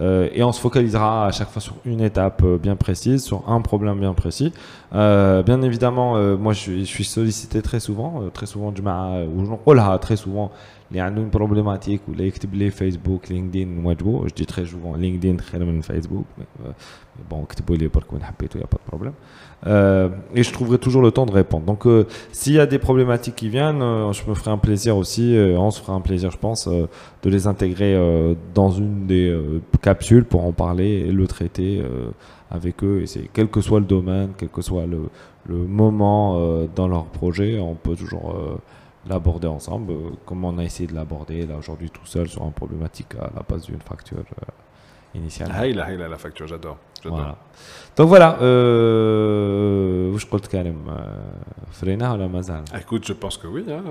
Euh, et on se focalisera à chaque fois sur une étape euh, bien précise, sur un problème bien précis. Euh, bien évidemment, euh, moi je, je suis sollicité très souvent, euh, très souvent du ma, ou non, oh là, très souvent. Il y a une problématique où les écrits Facebook, LinkedIn, je dis très souvent LinkedIn, Facebook, mais bon, il n'y a pas de problème. Euh, et je trouverai toujours le temps de répondre. Donc, euh, s'il y a des problématiques qui viennent, euh, je me ferai un plaisir aussi, euh, on se fera un plaisir, je pense, euh, de les intégrer euh, dans une des euh, capsules pour en parler et le traiter euh, avec eux. Et c'est, quel que soit le domaine, quel que soit le, le moment euh, dans leur projet, on peut toujours... Euh, l'aborder ensemble, euh, comme on a essayé de l'aborder là aujourd'hui tout seul sur une problématique à la base d'une facture euh, initiale. Ah, il a, il a la facture, j'adore. j'adore. Voilà. Donc voilà, euh, où je crois que Karim, Frena ou la Mazal ? Écoute, je pense que oui. Hein.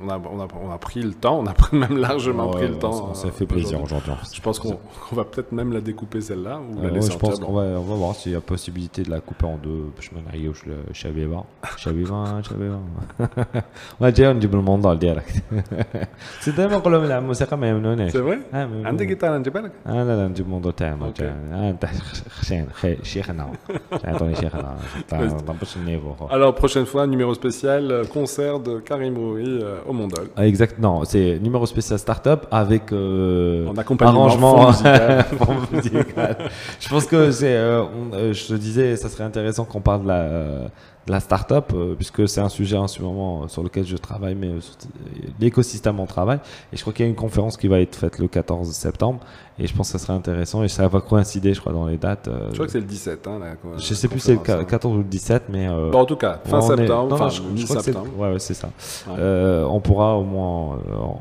On, a, on, a, on a pris le temps, on a même largement ouais, pris le on temps. On s'est euh, fait plaisir aujourd'hui. Aujourd je pense qu'on qu va peut-être même la découper celle-là ou euh, la laisser ouais, je pense qu'on va, on va voir s'il y a possibilité de la couper en deux. Je me marie ou je le Chabiba. Chabiba, Chabiba. On a déjà un double mandat direct. C'est tellement que la musique m'a émené. C'est vrai ? Un des guitares, un des balles ? Ah là là, un double mandat. Ah, t'as Alors, prochaine fois, numéro spécial, concert de Karim Brouri euh, au Mondol. Ah, exact, non, c'est numéro spécial start-up avec euh, arrangement musical. musical. Je pense que c'est, euh, je te disais, ça serait intéressant qu'on parle de la, la start-up, euh, puisque c'est un sujet en ce moment euh, sur lequel je travaille, mais euh, l'écosystème en travail. Et je crois qu'il y a une conférence qui va être faite le quatorze septembre, et je pense que ça serait intéressant, et ça va coïncider, je crois, dans les dates. Euh, je crois que c'est le dix-sept. Hein, la, la, je sais plus si c'est le quatorze ou le dix-sept, mais... Euh, bon, en tout cas, fin septembre, est... non, enfin, je, je crois septembre. Que c'est... Ouais, ouais, c'est ça. Ouais. Euh, on pourra au moins euh,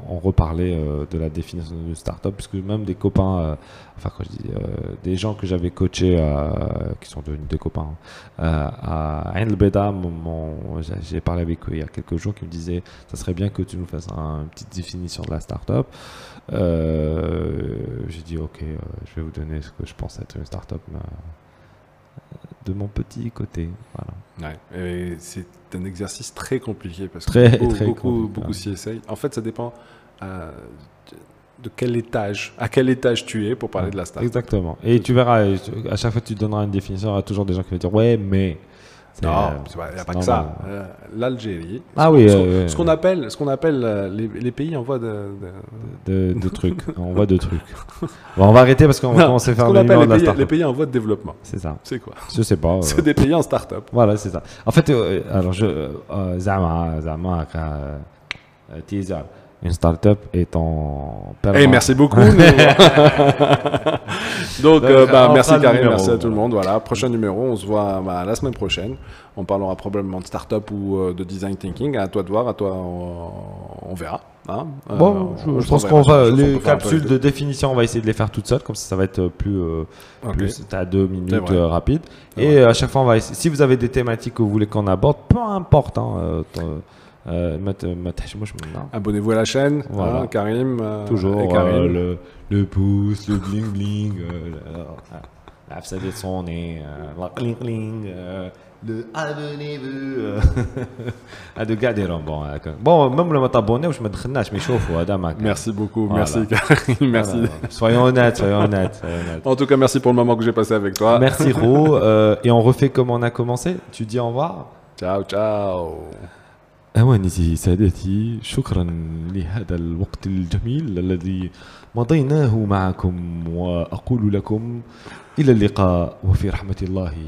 en reparler euh, de la définition d'une start-up, puisque même des copains, euh, enfin, quand je dis, euh, des gens que j'avais coachés, euh, qui sont devenus des copains, hein, euh, à Heidelberg, j'ai parlé avec eux il y a quelques jours, qui me disaient ça serait bien que tu nous fasses un, une petite définition de la start-up. Euh, j'ai dit ok, euh, je vais vous donner ce que je pense être une start-up euh, de mon petit côté. Voilà. Ouais, c'est un exercice très compliqué parce que très, beaucoup, très beaucoup, beaucoup s'y essayent. En fait, ça dépend euh, de quel étage, à quel étage tu es pour parler ouais, de la start-up. Exactement. Et tu verras, à chaque fois que tu donneras une définition, il y aura toujours des gens qui vont dire ouais, mais. Non, il n'y a pas que ça. Euh, L'Algérie. Ah oui. Ce qu'on euh, qu ouais. appelle, ce qu'on appelle euh, les, les pays en voie de, de... de, de trucs. On voit de trucs. Bon, on va arrêter parce qu'on va commencer à faire le numéro de la start-up. Les pays en voie de développement. C'est ça. C'est quoi? Je sais pas. Euh... C'est des pays en start-up. Voilà, c'est ça. En fait, euh, alors je, euh, Zama, Zama, Teaser. Une start-up est en permanence. Hey, merci beaucoup. Nous... Donc, Donc euh, bah, merci Karim, merci à tout le monde. Voilà, prochain numéro, on se voit bah, la semaine prochaine. On parlera probablement de start-up ou euh, de design thinking. À toi de voir, à toi, on, on verra. Hein euh, bon, je, je pense qu'on va les capsules de définition, on va essayer de les faire toutes seules, comme ça, ça va être plus, euh, okay. plus à deux minutes euh, rapide. Et ouais. euh, à chaque fois, on va essayer. Si vous avez des thématiques que vous voulez qu'on aborde, peu importe. Hein, euh, Euh, abonnez-vous à la chaîne, voilà. hein, Karim, euh, toujours et Karim. Euh, le, le pouce, le bling bling, la fête de son nez, la cling cling, le abonnez-vous, à de garder bon, bon même le mot abonné, je me déclenche, je me chauffe, merci beaucoup, voilà. merci Karim, merci. Voilà. Soyons honnêtes, soyons honnêtes, soyons honnêtes. En tout cas, merci pour le moment que j'ai passé avec toi. Merci Ro, euh, et on refait comme on a commencé. Tu dis au revoir. Ciao ciao. أوانسي سادتي شكرا لهذا الوقت الجميل الذي مضيناه معكم وأقول لكم إلى اللقاء وفي رحمة الله.